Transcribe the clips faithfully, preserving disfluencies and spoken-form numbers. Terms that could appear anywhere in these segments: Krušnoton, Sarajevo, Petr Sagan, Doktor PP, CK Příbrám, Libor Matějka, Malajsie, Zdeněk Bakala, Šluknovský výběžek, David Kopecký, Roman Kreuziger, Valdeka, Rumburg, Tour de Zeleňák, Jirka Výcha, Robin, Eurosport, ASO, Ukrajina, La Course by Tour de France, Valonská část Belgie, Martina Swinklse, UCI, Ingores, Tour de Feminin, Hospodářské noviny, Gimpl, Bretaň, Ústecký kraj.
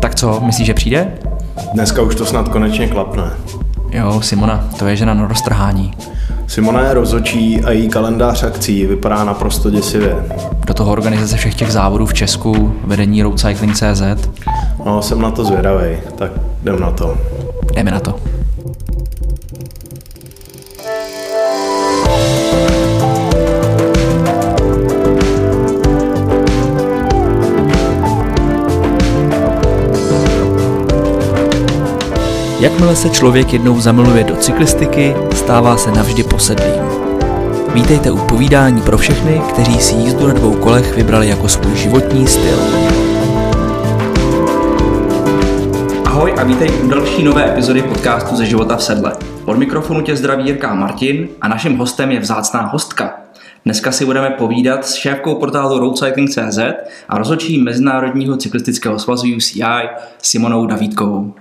Tak co, myslíš, že přijde? Dneska už to snad konečně klapne. Jo, Simona, to je žena na roztrhání. Simona je rozhodčí a její kalendář akcí vypadá naprosto děsivě. Do toho organizace všech těch závodů v Česku, vedení Roadcycling tečka cé zet. No, jsem na to zvědavej, tak jdem na to. Jdeme na to. Jakmile se člověk jednou zamiluje do cyklistiky, stává se navždy posedlým. Vítejte u povídání pro všechny, kteří si jízdu na dvou kolech vybrali jako svůj životní styl. Ahoj a vítej u další nové epizody podcastu Ze života v sedle. Od mikrofonu tě zdraví Jirka a Martin a naším hostem je vzácná hostka. Dneska si budeme povídat s šéfkou portálu Roadcycling tečka cé zet a rozhodčí Mezinárodního cyklistického svazu U C I Simonou Davídkovou.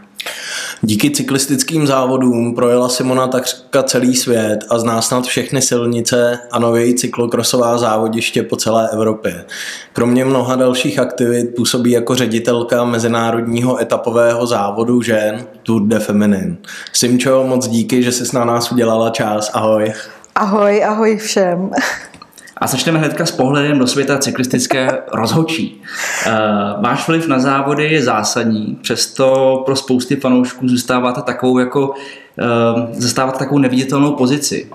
Díky cyklistickým závodům projela Simona takřka celý svět a zná snad všechny silnice a nověji cyklokrosová závodiště po celé Evropě. Kromě mnoha dalších aktivit působí jako ředitelka mezinárodního etapového závodu žen Tour de Feminin. Simčo, moc díky, že jsi na nás udělala čas. Ahoj. Ahoj, ahoj všem. A začneme hnedka s pohledem do světa cyklistické rozhodčí. Váš vliv na závody je zásadní, přesto pro spousty fanoušků zůstáváte takovou, jako, zastáváte takovou neviditelnou pozici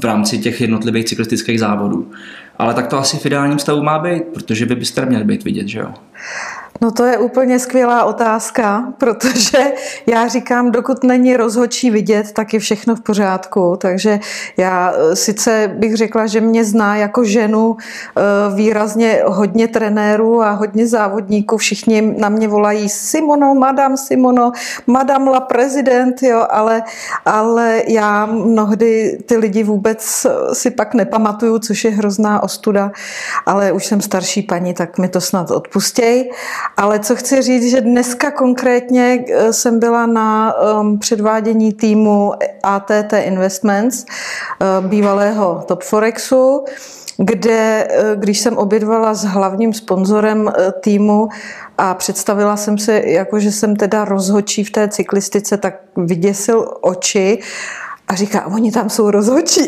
v rámci těch jednotlivých cyklistických závodů. Ale tak to asi v ideálním stavu má být, protože vy byste měli být vidět, že jo? No to je úplně skvělá otázka, protože já říkám, dokud není rozhodčí vidět, tak je všechno v pořádku. Takže já sice bych řekla, že mě zná jako ženu výrazně hodně trenérů a hodně závodníků. Všichni na mě volají Simono, Madame Simono, Madame la Prezident, jo, ale, ale já mnohdy ty lidi vůbec si pak nepamatuju, což je hrozná ostuda, ale už jsem starší paní, tak mi to snad odpustěj. Ale co chci říct, že dneska konkrétně jsem byla na předvádění týmu A T T Investments, bývalého Top Forexu, kde, když jsem obědvala s hlavním sponzorem týmu a představila jsem se, jako že jsem teda rozhodčí v té cyklistice, tak vyděsil oči. A říká, oni tam jsou rozhodčí.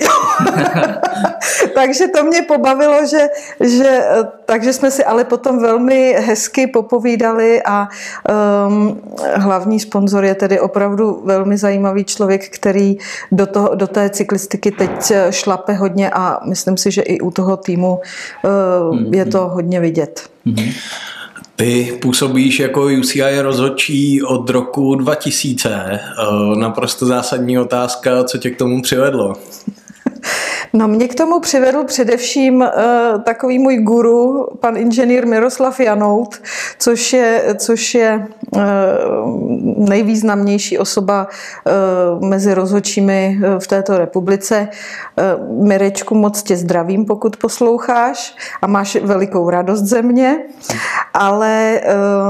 Takže to mě pobavilo, že, že, takže jsme si ale potom velmi hezky popovídali a um, hlavní sponzor je tedy opravdu velmi zajímavý člověk, který do, toho, do té cyklistiky teď šlape hodně a myslím si, že i u toho týmu uh, je to hodně vidět. Ty působíš jako U C I rozhodčí od roku dva tisíce. Naprosto zásadní otázka, co tě k tomu přivedlo? No mě k tomu přivedl především uh, takový můj guru, pan inženýr Miroslav Janout, což je, což je uh, nejvýznamnější osoba uh, mezi rozhodčími v této republice. Uh, Mirečku, moc tě zdravím, pokud posloucháš a máš velikou radost ze mě, ale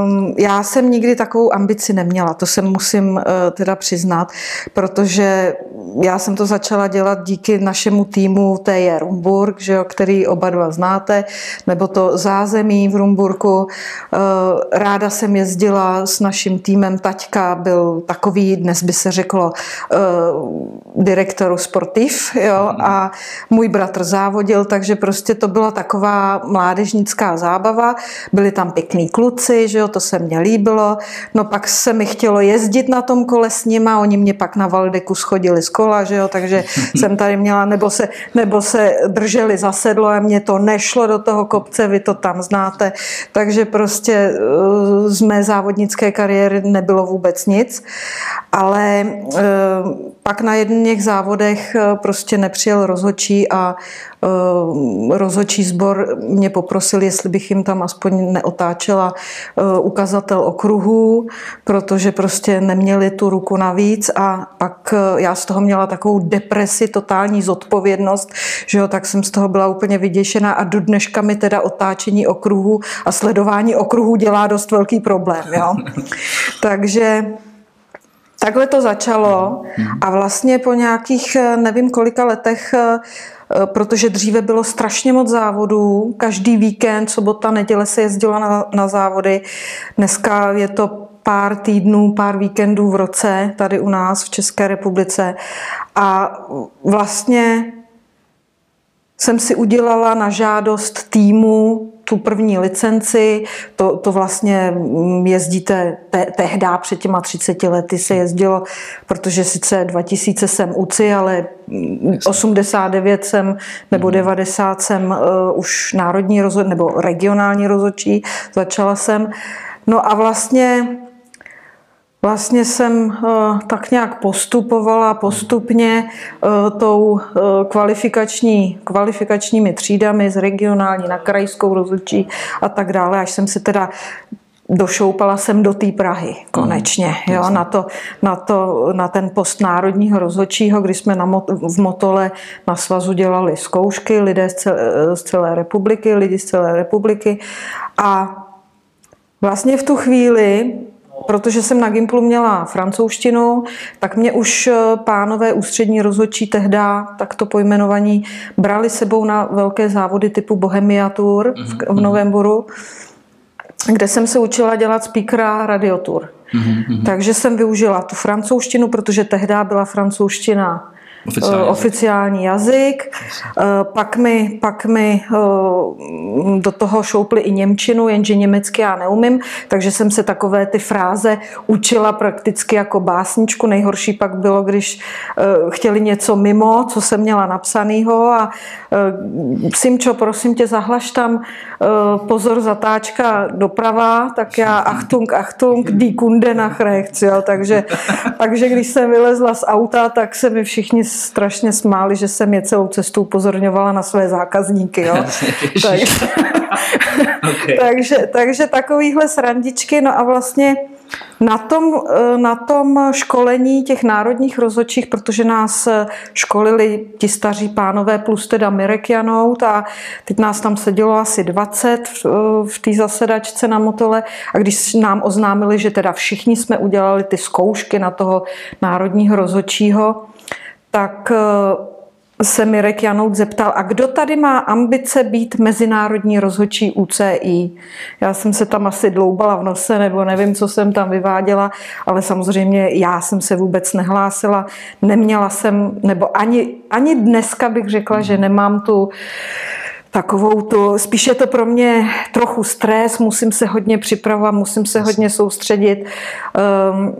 um, já jsem nikdy takovou ambici neměla, to se musím uh, teda přiznat, protože já jsem to začala dělat díky našemu týmu té é Rumburg, že jo, který oba dva znáte, nebo to zázemí v Rumburku. Ráda jsem jezdila s naším týmem, taťka byl takový, dnes by se řeklo, direktoru sportiv, jo, a můj bratr závodil, takže prostě to byla taková mládežnická zábava, byli tam pěkný kluci, že jo, to se mně líbilo, no pak se mi chtělo jezdit na tom kole s nima, oni mě pak na Valdeku schodili z kola, že jo, takže jsem tady měla, nebo se nebo se drželi za sedlo a mě to nešlo do toho kopce, vy to tam znáte, takže prostě z mé závodnické kariéry nebylo vůbec nic, ale pak na jedných závodech prostě nepřijel rozhodčí a rozhodčí sbor mě poprosil, jestli bych jim tam aspoň neotáčela ukazatel okruhů, protože prostě neměli tu ruku navíc a pak já z toho měla takovou depresi, totální zodpovědnost, že jo, tak jsem z toho byla úplně vyděšená a do dneška mi teda otáčení okruhů a sledování okruhů dělá dost velký problém, jo. Takže Takhle to začalo a vlastně po nějakých nevím kolika letech, protože dříve bylo strašně moc závodů, každý víkend, sobota, neděle se jezdila na, na závody. Dneska je to pár týdnů, pár víkendů v roce tady u nás v České republice a vlastně jsem si udělala na žádost týmu tu první licenci, to, to vlastně jezdíte te, tehdy před těma třiceti lety se jezdilo, protože sice dva tisíce jsem U C I, ale osmdesát devět jsem, nebo devadesát jsem uh, už národní rozhod, nebo regionální rozhodčí, začala jsem. No a vlastně Vlastně jsem uh, tak nějak postupovala postupně uh, tou uh, kvalifikační, kvalifikačními třídami z regionální na krajskou rozhodčí a tak dále, až jsem se teda došoupala jsem do té Prahy konečně, mm, jo, na, to, na, to, na ten post národního rozhodčího, kdy jsme na Mot- v Motole na svazu dělali zkoušky, lidé z celé, z celé republiky, lidi z celé republiky a vlastně v tu chvíli, protože jsem na Gimplu měla francouzštinu, tak mě už pánové ústřední rozhodčí tehda, takto pojmenovaní, brali sebou na velké závody typu Bohemia Tour v, v Novém Boru, kde jsem se učila dělat speakera radiotour. Mm-hmm. Takže jsem využila tu francouzštinu, protože tehda byla francouzština Oficiální, oficiální jazyk. jazyk. Pak mi, pak mi do toho šoupli i němčinu, jenže německy já neumím, takže jsem se takové ty fráze učila prakticky jako básničku. Nejhorší pak bylo, když chtěli něco mimo, co jsem měla napsanýho a Simčo, prosím tě, zahlaš tam pozor, zatáčka doprava, tak já Achtung, Achtung, die Kunde nach rechts. Takže, takže když jsem vylezla z auta, tak se mi všichni strašně smáli, že jsem je celou cestu upozorňovala na své zákazníky. Jo? Tak, okay. takže, takže takovýhle srandičky. No a vlastně na tom, na tom školení těch národních rozhodčích, protože nás školili ti staří pánové plus teda Mirek Janout a teď nás tam sedělo asi dvacet v, v té zasedačce na Motole a když nám oznámili, že teda všichni jsme udělali ty zkoušky na toho národního rozhodčího, tak se Mirek Janout zeptal, a kdo tady má ambice být mezinárodní rozhodčí U C I? Já jsem se tam asi dloubala v nose, nebo nevím, co jsem tam vyváděla, ale samozřejmě já jsem se vůbec nehlásila, neměla jsem, nebo ani, ani dneska bych řekla, že nemám tu takovou tu, spíš je to pro mě trochu stres, musím se hodně připravovat, musím se hodně soustředit.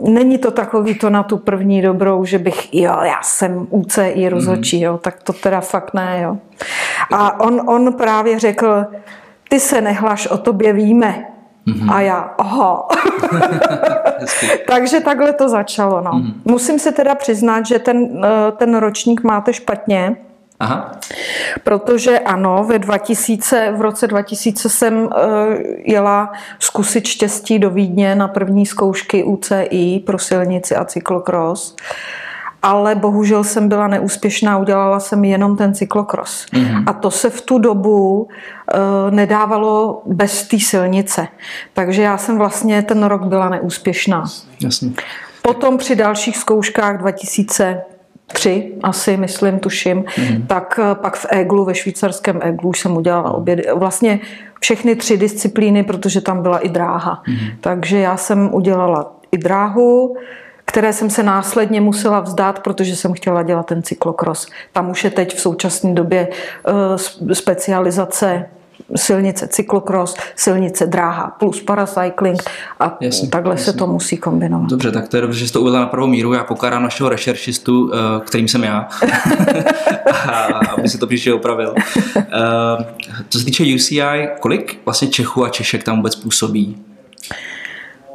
Um, není to takový to na tu první dobrou, že bych, jo, já jsem U C I rozhodčí, jo, tak to teda fakt ne, jo. A on, on právě řekl, ty se nehlaš, o tobě víme. Mm-hmm. A já, aha. Takže takhle to začalo, no. Mm-hmm. Musím se teda přiznat, že ten, ten ročník máte špatně. Aha. Protože ano, ve dva tisíce, v roce dva tisíce jsem uh, jela zkusit štěstí do Vídně na první zkoušky U C I pro silnici a cyklokros. Ale bohužel jsem byla neúspěšná, udělala jsem jenom ten cyklokros. Mm-hmm. A to se v tu dobu uh, nedávalo bez té silnice. Takže já jsem vlastně ten rok byla neúspěšná. Jasně. Potom při dalších zkouškách dva tisíce Tři, asi, myslím, tuším. Mm. Tak pak v Eglu, ve švýcarském Eglu jsem udělala obě, vlastně všechny tři disciplíny, protože tam byla i dráha. Mm. Takže já jsem udělala i dráhu, které jsem se následně musela vzdát, protože jsem chtěla dělat ten cyklokros. Tam už je teď v současné době uh, specializace silnice cyklokros, silnice dráha plus paracycling a jasně, takhle jasně. se to musí kombinovat. Dobře, tak to je dobře, že jsi to uvedla na prvou míru. Já pokarám našeho rešeršistu, kterým jsem já, a, aby si to příště opravil. Co se týče U C I, kolik vlastně Čechů a Češek tam vůbec působí?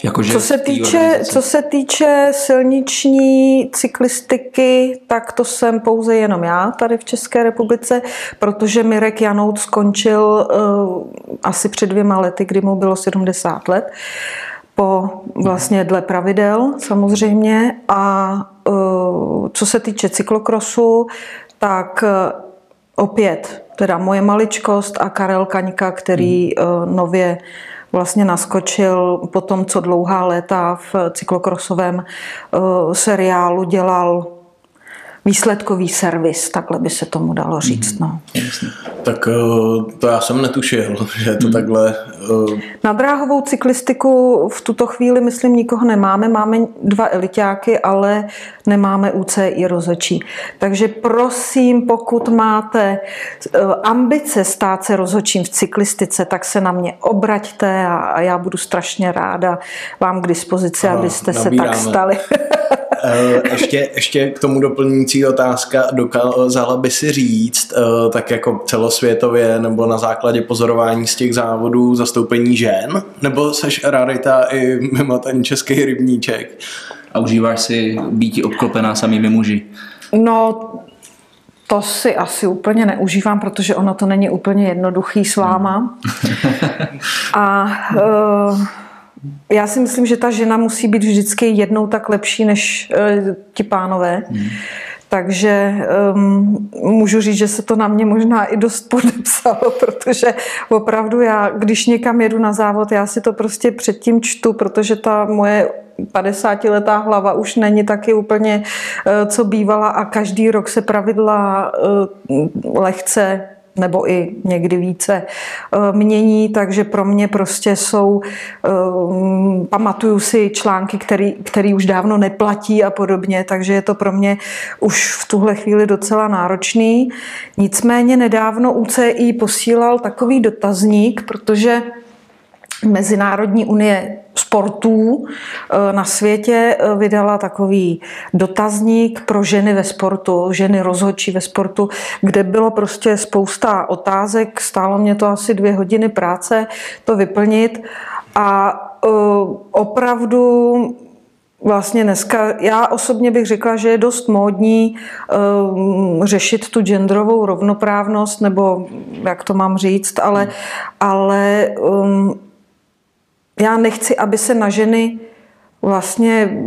Jako, co, se týče, co se týče silniční cyklistiky, tak to jsem pouze jenom já tady v České republice, protože Mirek Janout skončil uh, asi před dvěma lety, kdy mu bylo sedmdesát let, po vlastně dle pravidel samozřejmě. A uh, co se týče cyklokrosu, tak uh, opět teda moje maličkost a Karel Kaňka, který uh, nově vlastně naskočil po tom, co dlouhá léta v cyklokrosovém seriálu dělal výsledkový servis, takhle by se tomu dalo říct. No. Tak to já jsem netušil, že je to hmm. takhle. Na dráhovou cyklistiku v tuto chvíli, myslím, nikoho nemáme. Máme dva eliťáky, ale nemáme U C I rozhodčí. Takže prosím, pokud máte ambice stát se rozhodčím v cyklistice, tak se na mě obraťte a já budu strašně ráda vám k dispozici, ano, abyste nabíráme. se tak stali. Ještě, ještě k tomu doplňující otázka, dokázala by si říct, tak jako celosvětově nebo na základě pozorování z těch závodů zastoupení žen? Nebo seš rarita i mimo ten český rybníček? A užíváš si býti obklopená samými muži? No, to si asi úplně neužívám, protože ono to není úplně jednoduchý s váma. A... Uh, Já si myslím, že ta žena musí být vždycky jednou tak lepší než e, ti pánové. Mm. Takže um, můžu říct, že se to na mě možná i dost podepsalo, protože opravdu já, když někam jedu na závod, já si to prostě předtím čtu, protože ta moje padesátiletá hlava už není taky úplně, e, co bývala, a každý rok se pravidla e, lehce nebo i někdy více mění, takže pro mě prostě jsou, um, pamatuju si články, který, který už dávno neplatí a podobně, takže je to pro mě už v tuhle chvíli docela náročný. Nicméně nedávno U C I posílal takový dotazník, protože Mezinárodní unie sportů na světě vydala takový dotazník pro ženy ve sportu, ženy rozhodčí ve sportu, kde bylo prostě spousta otázek, stálo mě to asi dvě hodiny práce to vyplnit a opravdu vlastně dneska, já osobně bych řekla, že je dost módní um, řešit tu genderovou rovnoprávnost, nebo jak to mám říct, ale, ale um, já nechci, aby se na ženy vlastně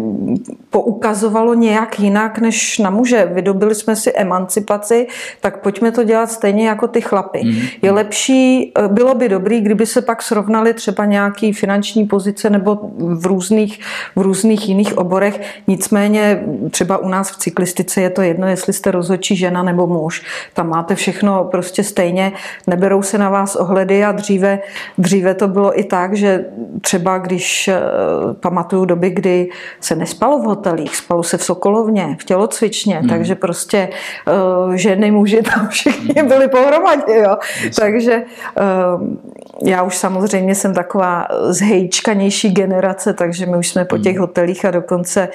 poukazovalo nějak jinak než na muže. Vydobili jsme si emancipaci, tak pojďme to dělat stejně jako ty chlapy. Mm. Je lepší, bylo by dobrý, kdyby se pak srovnaly třeba nějaký finanční pozice nebo v různých, v různých jiných oborech. Nicméně třeba u nás v cyklistice je to jedno, jestli jste rozhodčí žena nebo muž. Tam máte všechno prostě stejně, neberou se na vás ohledy a dříve, dříve to bylo i tak, že třeba když pamatuju doby, kdy se nespalo v hotelích, spalo se v Sokolovně, v tělocvičně, hmm. takže prostě uh, ženy, muži tam všichni byli pohromadě. Jo? Takže uh, já už samozřejmě jsem taková zhejčkanější generace, takže my už jsme po těch hotelích a dokonce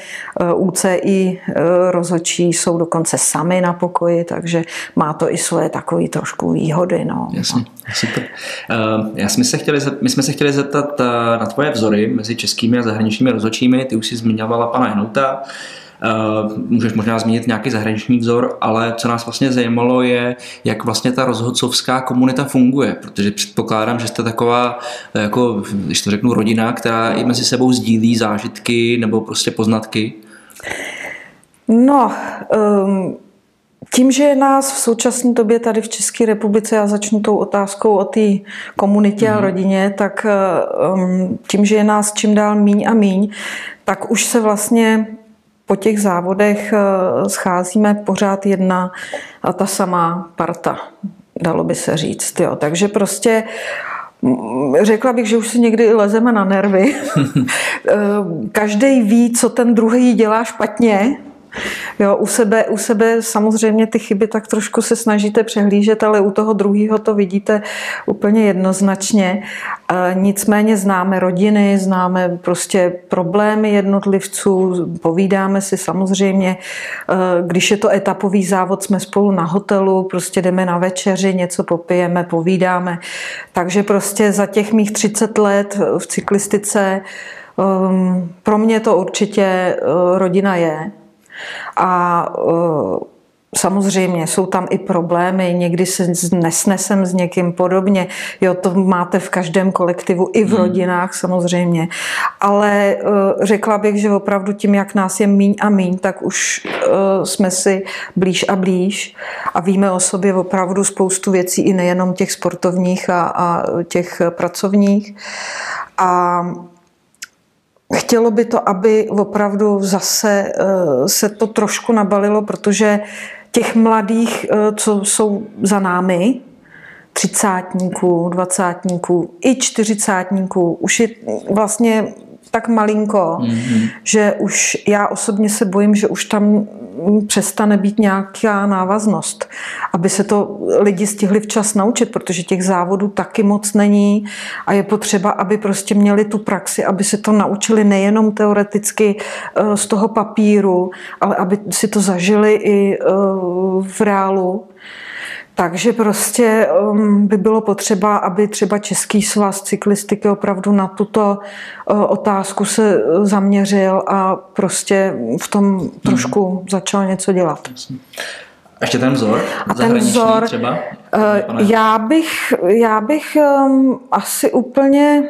uh, U C I uh, rozhodčí jsou dokonce sami na pokoji, takže má to i svoje takové trošku výhody. No. Jasně, super. Uh, já jsme se chtěli, my jsme se chtěli zeptat uh, na tvoje vzory mezi českými a zahraničními rozhodčími. Ty už jsi zmiňovala pana Janouta, můžeš možná zmínit nějaký zahraniční vzor, ale co nás vlastně zajímalo je, jak vlastně ta rozhodcovská komunita funguje, protože předpokládám, že jste taková, jako, když to řeknu, rodina, která i mezi sebou sdílí zážitky nebo prostě poznatky. No, um... tím, že je nás v současné době tady v České republice, já začnu tou otázkou o té komunitě mm. a rodině, tak tím, že je nás čím dál míň a míň, tak už se vlastně po těch závodech scházíme pořád jedna a ta samá parta, dalo by se říct. Jo. Takže prostě řekla bych, že už si někdy lezeme na nervy. Každý ví, co ten druhý dělá špatně. Jo, u sebe, u sebe samozřejmě ty chyby tak trošku se snažíte přehlížet, ale u toho druhého to vidíte úplně jednoznačně. E, nicméně známe rodiny, známe prostě problémy jednotlivců, povídáme si samozřejmě, e, když je to etapový závod, jsme spolu na hotelu, prostě jdeme na večeři, něco popijeme, povídáme. Takže prostě za těch mých třicet let v cyklistice um, pro mě to určitě uh, rodina je. A uh, Samozřejmě jsou tam i problémy, někdy se nesnesem s někým podobně, jo, to máte v každém kolektivu, i v rodinách samozřejmě, ale uh, řekla bych, že opravdu tím, jak nás je míň a míň, tak už uh, jsme si blíž a blíž a víme o sobě opravdu spoustu věcí, i nejenom těch sportovních a, a těch pracovních. A chtělo by to, aby opravdu zase uh, se to trošku nabalilo, protože těch mladých, co jsou za námi, třicátníků, dvacátníků i čtyřicátníků, už je vlastně tak malinko, mm-hmm. že už já osobně se bojím, že už tam přestane být nějaká návaznost, aby se to lidi stihli včas naučit, protože těch závodů taky moc není a je potřeba, aby prostě měli tu praxi, aby se to naučili nejenom teoreticky z toho papíru, ale aby si to zažili i v reálu. Takže prostě by bylo potřeba, aby třeba Český svaz cyklistiky opravdu na tuto otázku se zaměřil a prostě v tom trošku začal něco dělat. A ještě ten vzor? A ten vzor, třeba? Já bych, já bych asi úplně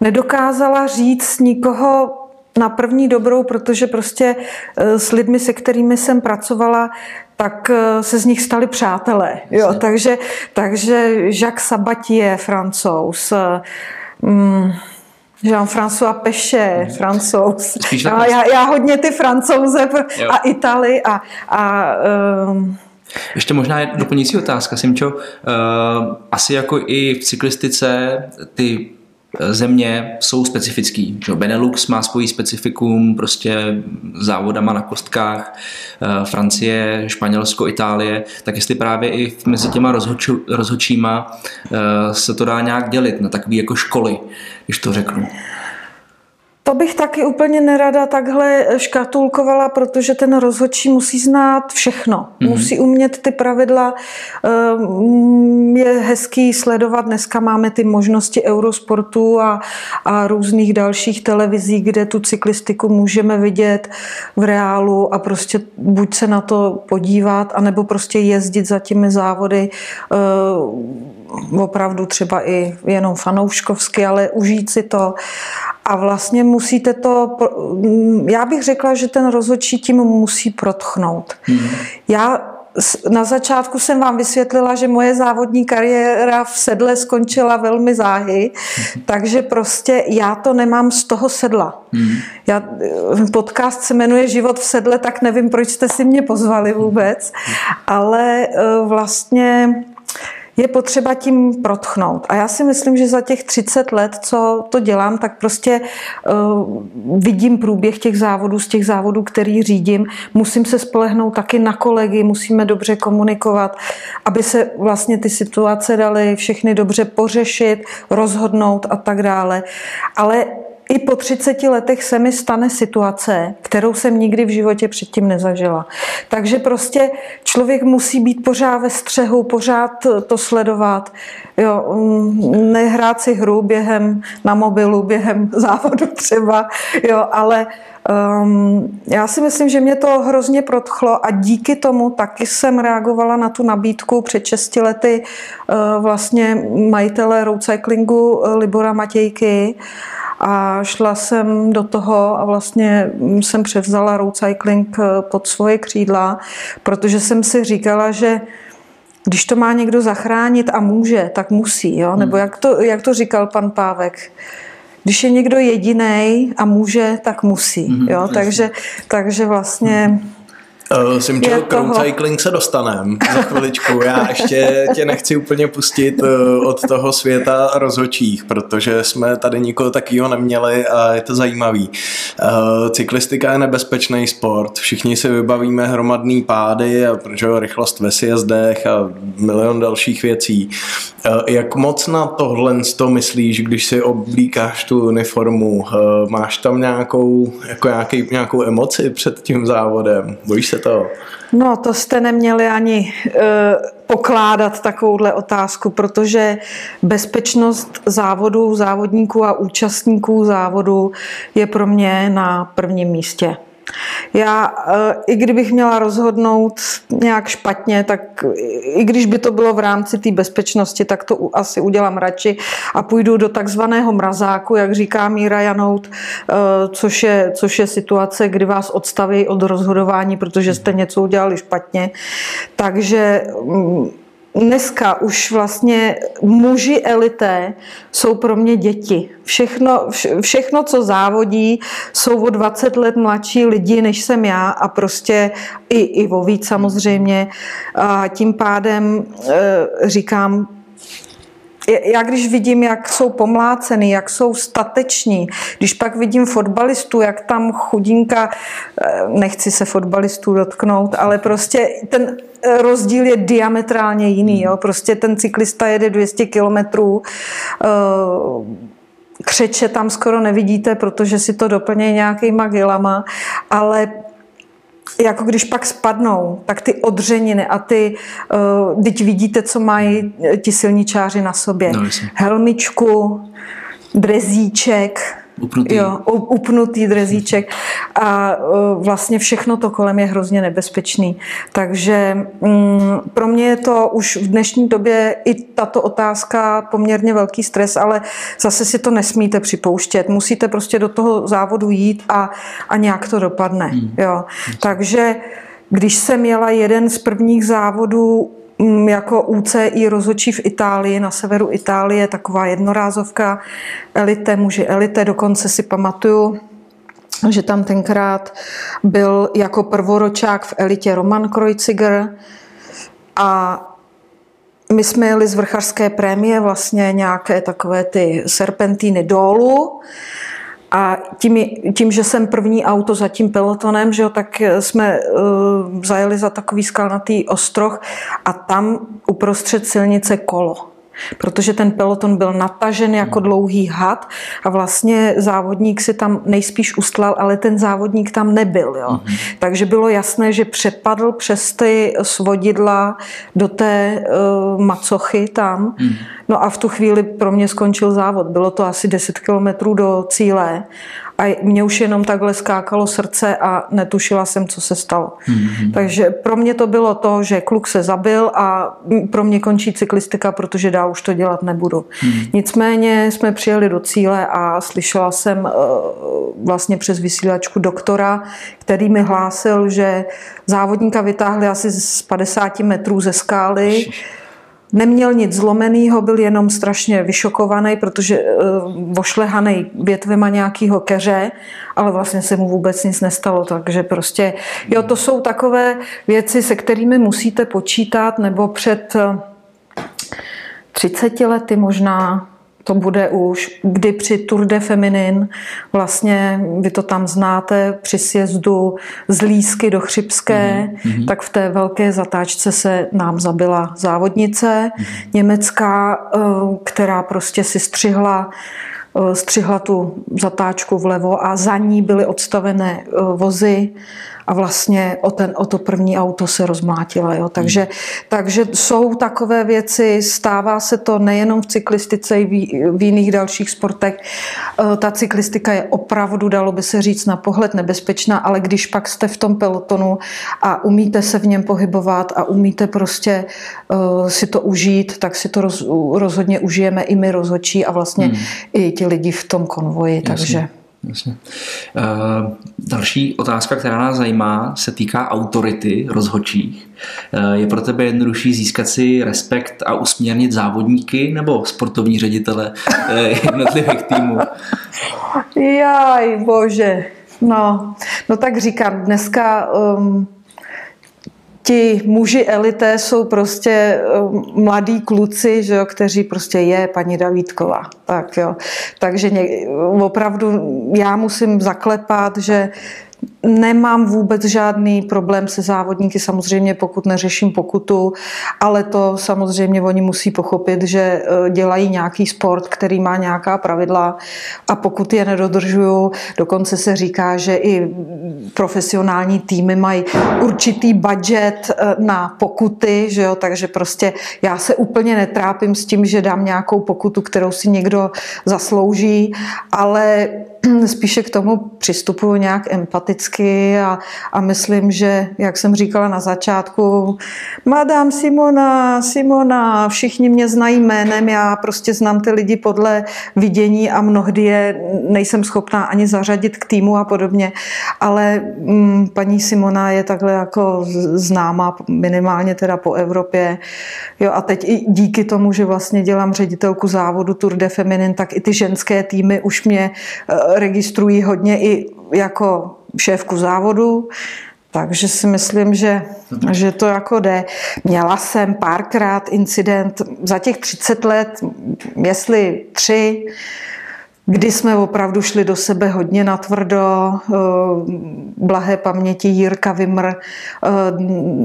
nedokázala říct nikoho na první dobrou, protože prostě s lidmi, se kterými jsem pracovala, tak se z nich stali přátelé. Jo, takže, takže Jacques Sabatier, Francouz, mm, Jean-François Peche, Francouz. No, já, já hodně ty Francouze a Italy a... a um, ještě možná je doplňující otázka, Simčo. Uh, asi jako i v cyklistice ty země jsou specifický. Benelux má svoji specifikum, prostě závodama na kostkách, Francie, Španělsko, Itálie, tak jestli právě i mezi těma rozhodču, rozhodčíma se to dá nějak dělit na takové jako školy, když to řeknu. To bych taky úplně nerada takhle škatulkovala, protože ten rozhodčí musí znát všechno. Mm-hmm. Musí umět ty pravidla. Je hezký sledovat. Dneska máme ty možnosti Eurosportu a, a různých dalších televizí, kde tu cyklistiku můžeme vidět v reálu a prostě buď se na to podívat, anebo prostě jezdit za těmi závody opravdu třeba i jenom fanouškovsky, ale užít si to. A vlastně musíte to, já bych řekla, že ten rozhodčí tím musí protchnout. Mm-hmm. Já na začátku jsem vám vysvětlila, že moje závodní kariéra v sedle skončila velmi záhy, mm-hmm. takže prostě já to nemám z toho sedla. Mm-hmm. Já, podcast se jmenuje Život v sedle, tak nevím, proč jste si mě pozvali vůbec, mm-hmm. ale vlastně... je potřeba tím protchnout. A já si myslím, že za těch třicet let, co to dělám, tak prostě uh, vidím průběh těch závodů, z těch závodů, který řídím. Musím se spolehnout taky na kolegy, musíme dobře komunikovat, aby se vlastně ty situace daly všechny dobře pořešit, rozhodnout a tak dále. Ale i po třiceti letech se mi stane situace, kterou jsem nikdy v životě předtím nezažila. Takže prostě člověk musí být pořád ve střehu, pořád to sledovat. Jo, nehrát si hru během na mobilu, během závodu třeba, jo, ale um, já si myslím, že mě to hrozně protchlo a díky tomu taky jsem reagovala na tu nabídku před šesti lety uh, vlastně majitele roadcyclingu uh, Libora Matějky. A šla jsem do toho a vlastně jsem převzala roadcycling pod svoje křídla, protože jsem si říkala, že když to má někdo zachránit a může, tak musí. Jo? Nebo jak to, jak to říkal pan Pávek, když je někdo jedinej a může, tak musí. Jo? Takže, takže vlastně... Uh, Simčo, k roadcycling se dostaneme za chviličku. Já ještě tě nechci úplně pustit uh, od toho světa rozhodčích, protože jsme tady nikoho takového neměli a je to zajímavý. Uh, cyklistika je nebezpečný sport. Všichni si vybavíme hromadný pády a protože rychlost ve sjezdech a milion dalších věcí. Uh, jak moc na tohle to myslíš, když si oblíkáš tu uniformu? Uh, máš tam nějakou, jako nějaký, nějakou emoci před tím závodem? Bojíš se? To. No, to jste neměli ani e, pokládat takovouhle otázku, protože bezpečnost závodů, závodníků a účastníků závodu je pro mě na prvním místě. Já, i kdybych měla rozhodnout nějak špatně, tak i když by to bylo v rámci té bezpečnosti, tak to asi udělám radši a půjdu do takzvaného mrazáku, jak říká Míra Janout, což je, což je situace, kdy vás odstaví od rozhodování, protože jste něco udělali špatně. Takže dneska už vlastně muži elité jsou pro mě děti. Všechno, vše, všechno, co závodí, jsou o dvacet let mladší lidi, než jsem já, a prostě i, i o víc samozřejmě. A tím pádem e, říkám, já když vidím, jak jsou pomláceny, jak jsou stateční, když pak vidím fotbalistu, jak tam chudinka, nechci se fotbalistů dotknout, ale prostě ten rozdíl je diametrálně jiný. Jo? Prostě ten cyklista jede dvě stě kilometrů, křeče tam skoro nevidíte, protože si to doplnějí nějakýma gilama, ale jako když pak spadnou, tak ty odřeniny a ty, uh, teď vidíte, co mají ti silničáři na sobě. No, helmičku, drezíček, upnutý, jo, upnutý drezíček a uh, vlastně všechno to kolem je hrozně nebezpečný. Takže um, pro mě je to už v dnešní době i tato otázka poměrně velký stres, ale zase si to nesmíte připouštět. Musíte prostě do toho závodu jít a, a nějak to dopadne. Hmm. Jo. Takže když jsem jela jeden z prvních závodů jako U C I rozhodčí v Itálii, na severu Itálie, taková jednorázovka, elite, muži elite, dokonce si pamatuju, že tam tenkrát byl jako prvoročák v elitě Roman Kreuziger a my jsme jeli z vrchařské prémie vlastně nějaké takové ty serpentíny dolů. A tím, tím, že jsem první auto za tím pelotonem, že jo, tak jsme uh, zajeli za takový skalnatý ostroh a tam uprostřed silnice kolo. Protože ten peloton byl natažen jako dlouhý had a vlastně závodník si tam nejspíš ustlal, ale ten závodník tam nebyl. Jo. Mm-hmm. Takže bylo jasné, že přepadl přes ty svodidla do té uh, macochy tam. Mm-hmm. No a v tu chvíli pro mě skončil závod. Bylo to asi deset kilometrů do cíle a mě už jenom takhle skákalo srdce a netušila jsem, co se stalo. Mm-hmm. Takže pro mě to bylo to, že kluk se zabil a pro mě končí cyklistika, protože dál už to dělat nebudu. Mm-hmm. Nicméně jsme přijeli do cíle a slyšela jsem vlastně přes vysílačku doktora, který mi hlásil, že závodníka vytáhli asi z padesáti metrů ze skály. Neměl nic zlomeného, byl jenom strašně vyšokovaný, protože uh, ošlehaný větvema nějakého keře, ale vlastně se mu vůbec nic nestalo, takže prostě, jo, to jsou takové věci, se kterými musíte počítat, nebo před uh, třiceti lety možná to bude už, kdy při Tour de Feminin, vlastně vy to tam znáte, při sjezdu z Lísky do Chřibské, mm-hmm. tak v té velké zatáčce se nám zabila závodnice mm-hmm. německá, která prostě si střihla, střihla tu zatáčku vlevo a za ní byly odstavené vozy a vlastně o, ten, o to první auto se rozmlátila. Jo? Takže, mm. takže jsou takové věci, stává se to nejenom v cyklistice, i v jiných dalších sportech. Ta cyklistika je opravdu, dalo by se říct, na pohled nebezpečná, ale když pak jste v tom pelotonu a umíte se v něm pohybovat a umíte prostě uh, si to užít, tak si to roz, rozhodně užijeme i my rozhodčí a vlastně mm. i ti lidi v tom konvoji. Jasně. Takže... Jasně. Uh, další otázka, která nás zajímá, se týká autority rozhodčích. Uh, je pro tebe jednodušší získat si respekt a usměrnit závodníky nebo sportovní ředitele uh, jednotlivých týmů? Jaj, bože. No, no tak říkám, dneska... Um, Ti muži elité jsou prostě mladí kluci, že jo, kteří prostě je paní Davídková. Tak jo. Takže něk, opravdu já musím zaklepat, že nemám vůbec žádný problém se závodníky, samozřejmě pokud neřeším pokutu, ale to samozřejmě oni musí pochopit, že dělají nějaký sport, který má nějaká pravidla a pokud je nedodržuju, dokonce se říká, že i profesionální týmy mají určitý budget na pokuty, že jo, takže prostě já se úplně netrápím s tím, že dám nějakou pokutu, kterou si někdo zaslouží, ale spíše k tomu přistupuji nějak empaticky a, a myslím, že, jak jsem říkala na začátku, Madame Simona, Simona, všichni mě znají jménem, já prostě znám ty lidi podle vidění a mnohdy je nejsem schopná ani zařadit k týmu a podobně, ale mm, paní Simona je takhle jako známá minimálně teda po Evropě. Jo, a teď i díky tomu, že vlastně dělám ředitelku závodu Tour de Feminin, tak i ty ženské týmy už mě registrují hodně i jako šéfku závodu, takže si myslím, že, že to jako jde. Měla jsem párkrát incident za těch třicet let, jestli tři, kdy jsme opravdu šli do sebe hodně natvrdo. Blahé paměti Jirka Vymr,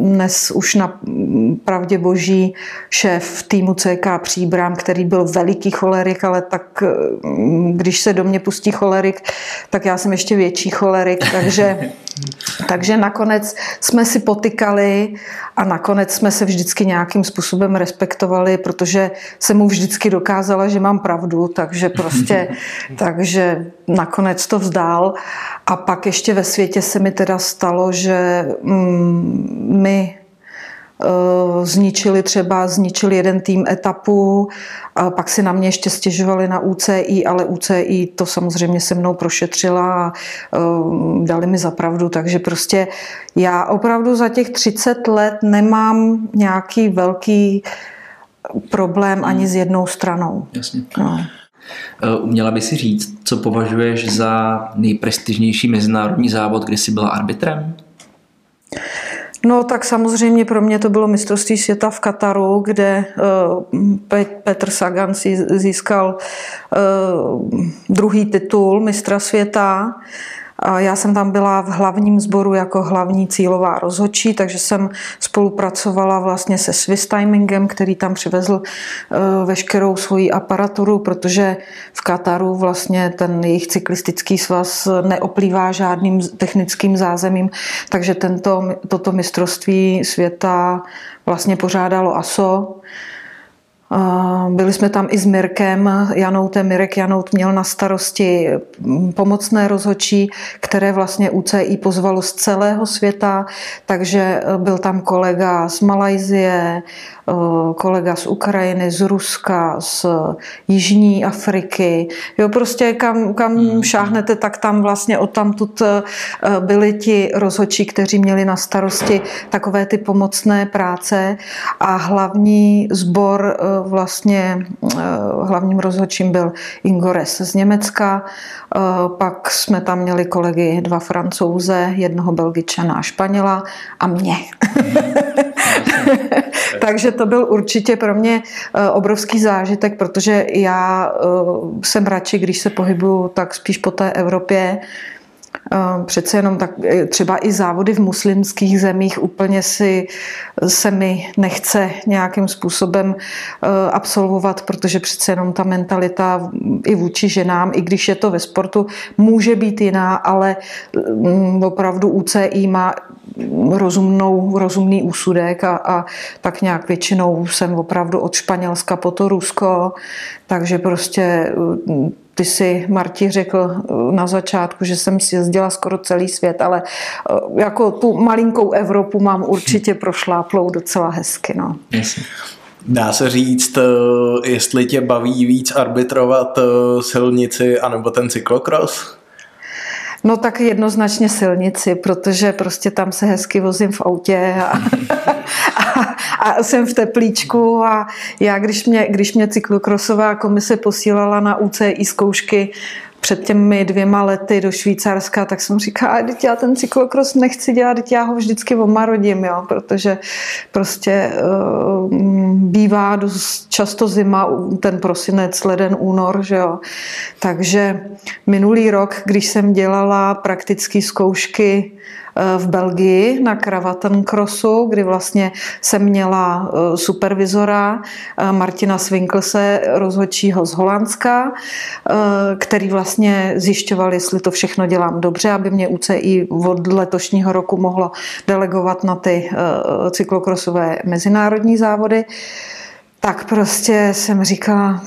dnes už na pravdě boží šéf týmu C K Příbrám, který byl veliký cholerik, ale tak když se do mě pustí cholerik, tak já jsem ještě větší cholerik, takže, takže nakonec jsme si potykali a nakonec jsme se vždycky nějakým způsobem respektovali, protože jsem mu vždycky dokázala, že mám pravdu, takže prostě takže nakonec to vzdál. A pak ještě ve světě se mi teda stalo, že my zničili třeba, zničili jeden tým etapu, a pak si na mě ještě stěžovali na U C I, ale U C I to samozřejmě se mnou prošetřila a dali mi za pravdu, takže prostě já opravdu za těch třicet let nemám nějaký velký problém ani s jednou stranou. Jasně. No. Uměla by si říct, co považuješ za nejprestižnější mezinárodní závod, kde jsi byla arbitrem? No tak samozřejmě pro mě to bylo mistrovství světa v Kataru, kde Petr Sagan získal druhý titul mistra světa. Já jsem tam byla v hlavním sboru jako hlavní cílová rozhodčí, takže jsem spolupracovala vlastně se Swiss Timingem, který tam přivezl veškerou svoji aparaturu, protože v Kataru vlastně ten jejich cyklistický svaz neoplývá žádným technickým zázemím, takže tento, toto mistrovství světa vlastně pořádalo A S O. Byli jsme tam i s Mirkem Janoutem. Mirek Janout měl na starosti pomocné rozhodčí, které vlastně U C I pozvalo z celého světa, takže byl tam kolega z Malajsie, kolega z Ukrajiny, z Ruska, z Jižní Afriky. Jo, prostě kam, kam šáhnete, tak tam vlastně odtamtud byli ti rozhodčí, kteří měli na starosti takové ty pomocné práce a hlavní sbor vlastně hlavním rozhodčím byl Ingores z Německa, pak jsme tam měli kolegy, dva Francouze, jednoho Belgičana a Španěla a mě. Takže to byl určitě pro mě obrovský zážitek, protože já jsem radši, když se pohybuju, tak spíš po té Evropě. Přece jenom tak, třeba i závody v muslimských zemích úplně si se mi nechce nějakým způsobem absolvovat, protože přece jenom ta mentalita i vůči ženám, i když je to ve sportu, může být jiná, ale opravdu U C I má rozumnou, rozumný úsudek a, a tak nějak většinou jsem opravdu od Španělska po to Rusko, takže prostě ty si, Marti, řekl na začátku, že jsem si jezdila skoro celý svět, ale jako tu malinkou Evropu mám určitě prošláplou docela hezky. No. Dá se říct, jestli tě baví víc arbitrovat silnici anebo ten cyklokros? No tak jednoznačně silnici, protože prostě tam se hezky vozím v autě a, a, a jsem v teplíčku a já, když mě, když mě cyklokrosová komise posílala na U C I zkoušky před těmi dvěma lety do Švýcarska, tak jsem říkala, a teď já ten cyklokros nechci dělat, teď já ho vždycky omarodím, jo, protože prostě uh, bývá dost často zima, ten prosinec, leden, únor, že jo. Takže minulý rok, když jsem dělala praktické zkoušky v Belgii na Kravatenkrosu, kdy vlastně jsem měla supervizora Martina Swinklse, rozhodčího z Holandska, který vlastně zjišťoval, jestli to všechno dělám dobře, aby mě U C I od letošního roku mohlo delegovat na ty cyklokrosové mezinárodní závody. tak prostě jsem říkala,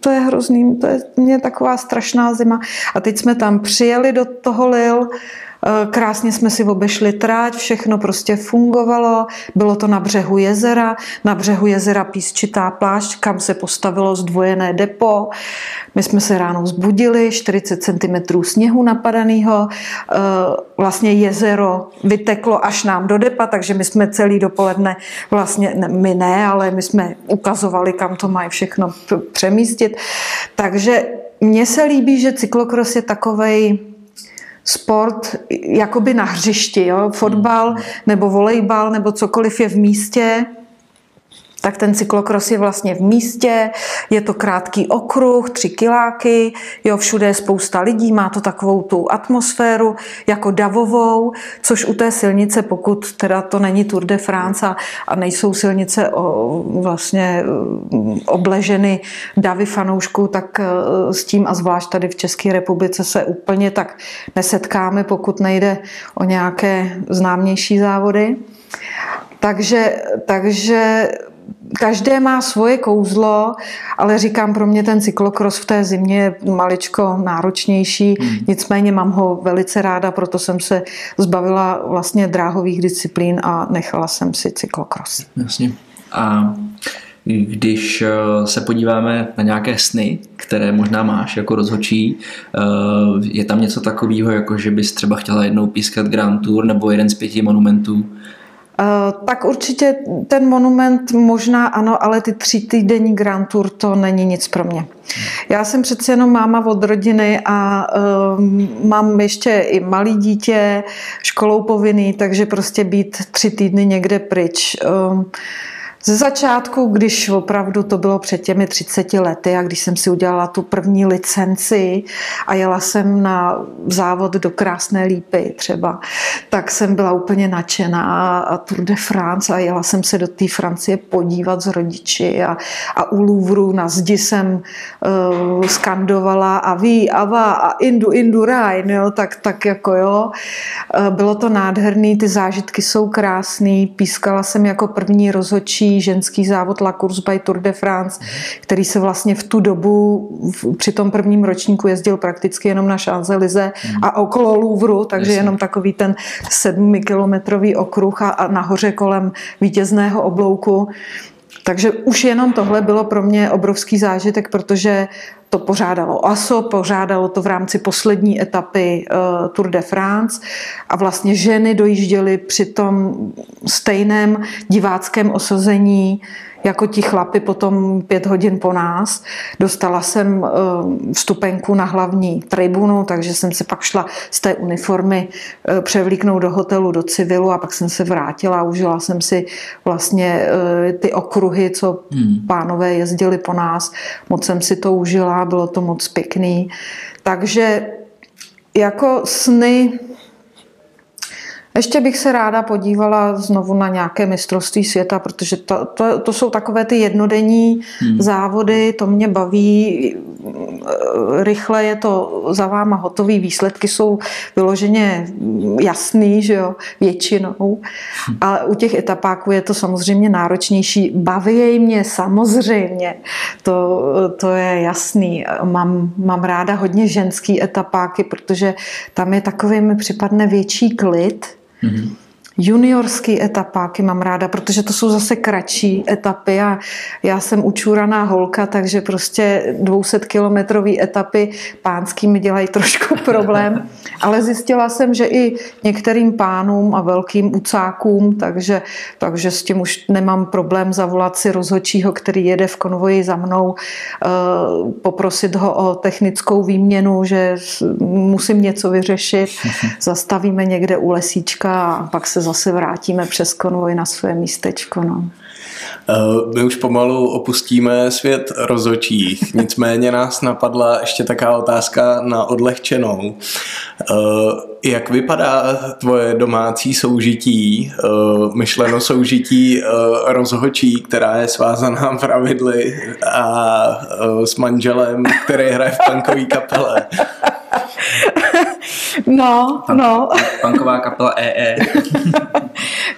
to je hrozný, to je mě taková strašná zima. A teď jsme tam přijeli do toho Lille, krásně jsme si obešli tráť, všechno prostě fungovalo, bylo to na břehu jezera, na břehu jezera písčitá plášť, kam se postavilo zdvojené depo. My jsme se ráno vzbudili, čtyřicet centimetrů sněhu napadaného, vlastně jezero vyteklo až nám do depa, takže my jsme celý dopoledne, vlastně my ne, ale my jsme ukazovali, kam to mají všechno přemístit. Takže mně se líbí, že cyklokros je takovej sport jakoby na hřišti, jo? Fotbal nebo volejbal nebo cokoliv je v místě, tak ten cyklokros je vlastně v místě, je to krátký okruh, tři kiláky, jo, všude je spousta lidí, má to takovou tu atmosféru jako davovou, což u té silnice, pokud teda to není Tour de France a, a nejsou silnice o, vlastně obleženy davy fanoušků, tak s tím a zvlášť tady v České republice se úplně tak nesetkáme, pokud nejde o nějaké známější závody. Takže, takže každé má svoje kouzlo, ale říkám, pro mě ten cyklokros v té zimě je maličko náročnější, hmm. nicméně mám ho velice ráda, proto jsem se zbavila vlastně dráhových disciplín a nechala jsem si cyklokros. Jasně. A když se podíváme na nějaké sny, které možná máš jako rozhodčí, je tam něco takového, jako že bys třeba chtěla jednou pískat Grand Tour nebo jeden z pěti monumentů? Tak určitě ten monument možná ano, ale ty tři týdenní Grand Tour to není nic pro mě. Já jsem přece jenom máma od rodiny a um, mám ještě i malý dítě, školou povinný, takže prostě být tři týdny někde pryč. Um, Ze začátku, když opravdu to bylo před těmi třiceti lety a když jsem si udělala tu první licenci a jela jsem na závod do Krásné Lípy třeba, tak jsem byla úplně nadšená a Tour de France a jela jsem se do té Francie podívat s rodiči a, a u Louvru na zdi jsem uh, skandovala a ví, a va, a Indu, Indu, Rajn, jo, tak, tak jako jo. Bylo to nádherný, ty zážitky jsou krásný, pískala jsem jako první rozhodčí ženský závod La Course by Tour de France, který se vlastně v tu dobu v, při tom prvním ročníku jezdil prakticky jenom na Champs-Élysées a okolo Louvru, takže jenom takový ten sedmikilometrový okruh a, a nahoře kolem vítězného oblouku. Takže už jenom tohle bylo pro mě obrovský zážitek, protože to pořádalo A S O, pořádalo to v rámci poslední etapy uh, Tour de France a vlastně ženy dojížděly při tom stejném diváckém osazení jako ti chlapi potom pět hodin po nás. Dostala jsem uh, vstupenku na hlavní tribunu, takže jsem se pak šla z té uniformy uh, převlíknout do hotelu, do civilu a pak jsem se vrátila a užila jsem si vlastně uh, ty okruhy, co hmm. pánové jezdili po nás. Moc jsem si to užila, bylo to moc pěkný. Takže jako sny... Ještě bych se ráda podívala znovu na nějaké mistrovství světa, protože to, to, to jsou takové ty jednodenní hmm. závody, to mě baví, rychle je to za váma hotový, výsledky jsou vyloženě jasný, že jo, většinou. Hmm. A u těch etapáků je to samozřejmě náročnější. Baví mě samozřejmě, to, to je jasný. Mám, mám ráda hodně ženský etapáky, protože tam je takový, mi připadne větší klid. Mm-hmm. Juniorský etapáky mám ráda, protože to jsou zase kratší etapy a já jsem učuraná holka, takže prostě dvousetkilometrový etapy pánský mi dělají trošku problém, ale zjistila jsem, že i některým pánům a velkým ucákům, takže, takže s tím už nemám problém zavolat si rozhodčího, který jede v konvoji za mnou, poprosit ho o technickou výměnu, že musím něco vyřešit, zastavíme někde u lesíčka a pak se zase vrátíme přes konvoj na své místečko. No. My už pomalu opustíme svět rozhodčích, nicméně nás napadla ještě taková otázka na odlehčenou. Jak vypadá tvoje domácí soužití, myšleno soužití rozhodčí, která je svázaná pravidly, a s manželem, který hraje v punkový kapele? No, Punk, no. Punková kapela E E.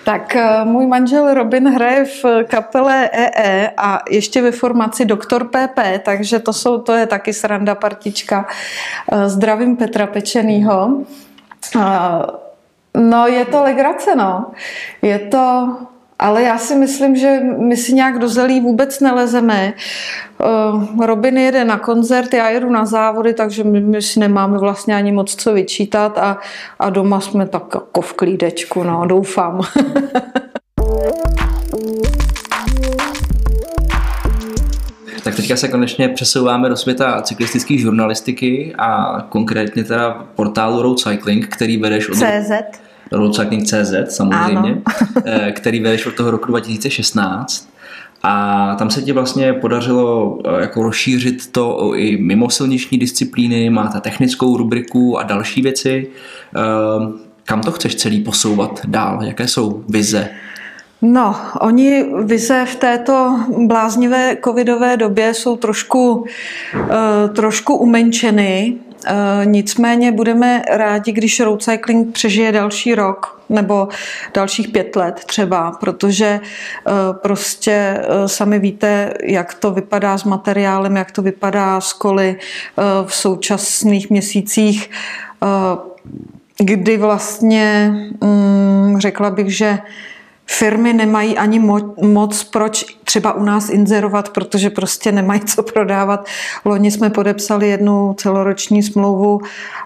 Tak můj manžel Robin hraje v kapele E E a ještě ve formaci Doktor P P, takže to, jsou, to je taky sranda partička. Zdravím Petra Pečenýho. No, je to legrace, no. Je to... Ale já si myslím, že my si nějak do zelí vůbec nelezeme. Robin jede na koncert, já jedu na závody, takže my, my si nemáme vlastně ani moc co vyčítat a, a doma jsme tak jako v klídečku, no, doufám. Tak teďka se konečně přesouváme do světa cyklistické žurnalistiky a konkrétně teda portálu Roadcycling, který vedeš od... C Z. Roadcycling tečka cé zet samozřejmě, ano. Který vedeš od toho roku dva tisíce šestnáct a tam se ti vlastně podařilo jako rozšířit to i mimo silniční disciplíny, máte technickou rubriku a další věci. Kam to chceš celý posouvat dál? Jaké jsou vize? No, oni vize v této bláznivé covidové době jsou trošku, trošku umenčeny. Nicméně budeme rádi, když Roadcycling přežije další rok nebo dalších pět let třeba, protože prostě sami víte, jak to vypadá s materiálem, jak to vypadá s koly v současných měsících, kdy vlastně řekla bych, že firmy nemají ani moc proč třeba u nás inzerovat, protože prostě nemají co prodávat. Loni jsme podepsali jednu celoroční smlouvu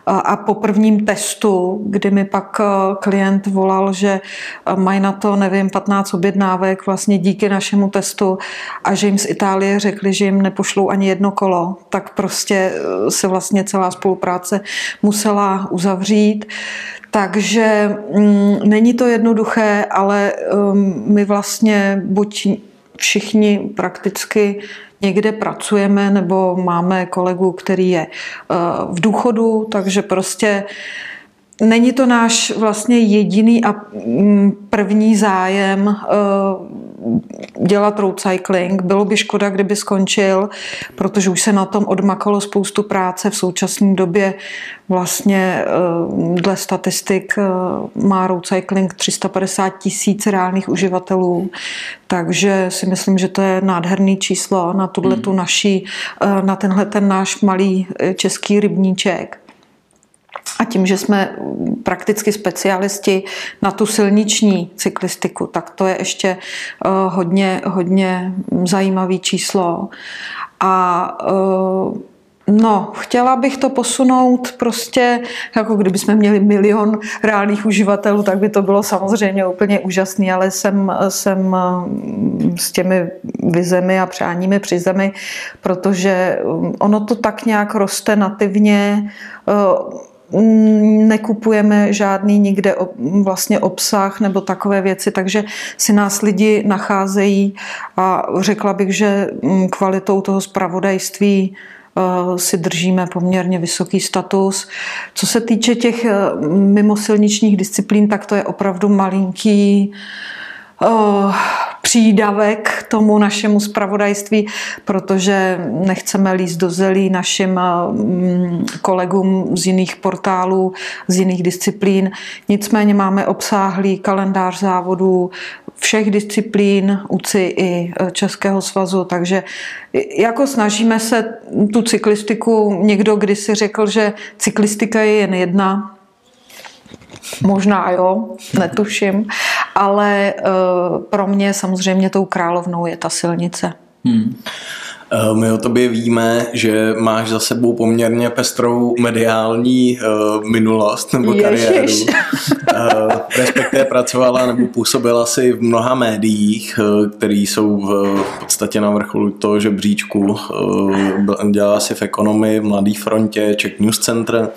a po prvním testu, kdy mi pak klient volal, že mají na to, nevím, patnáct objednávek vlastně díky našemu testu a že jim z Itálie řekli, že jim nepošlou ani jedno kolo, tak prostě se vlastně celá spolupráce musela uzavřít. Takže mm, není to jednoduché, ale um, my vlastně buď všichni prakticky někde pracujeme, nebo máme kolegu, který je uh, v důchodu, takže prostě není to náš vlastně jediný a první zájem dělat roadcycling. Bylo by škoda, kdyby skončil, protože už se na tom odmakalo spoustu práce. V současné době vlastně dle statistik má roadcycling tři sta padesát tisíc reálných uživatelů. Takže si myslím, že to je nádherný číslo na, tu naší, na tenhle ten náš malý český rybníček. A tím, že jsme prakticky specialisti na tu silniční cyklistiku, tak to je ještě hodně, hodně zajímavý číslo. A no, chtěla bych to posunout prostě, jako kdybychom měli milion reálných uživatelů, tak by to bylo samozřejmě úplně úžasný, ale jsem, jsem s těmi vizemi a přáními při zemi, protože ono to tak nějak roste nativně. Nekupujeme žádný nikde vlastně obsah nebo takové věci, takže si nás lidi nacházejí a řekla bych, že kvalitou toho zpravodajství si držíme poměrně vysoký status. Co se týče těch mimosilničních disciplín, tak to je opravdu malinký přídavek k tomu našemu zpravodajství, protože nechceme líst do zelí našim kolegům z jiných portálů, z jiných disciplín. Nicméně máme obsáhlý kalendář závodů všech disciplín, U C I i Českého svazu, takže jako snažíme se tu cyklistiku, někdo kdysi řekl, že cyklistika je jen jedna, možná jo, netuším, ale uh, pro mě samozřejmě tou královnou je ta silnice. Hmm. My o tobě víme, že máš za sebou poměrně pestrou mediální uh, minulost nebo kariéru. uh, respektive pracovala nebo působila si v mnoha médiích, uh, které jsou v, v podstatě na vrcholu toho žebříčku. Uh, dělala si v Ekonomii, v Mladé frontě, Czech News Center.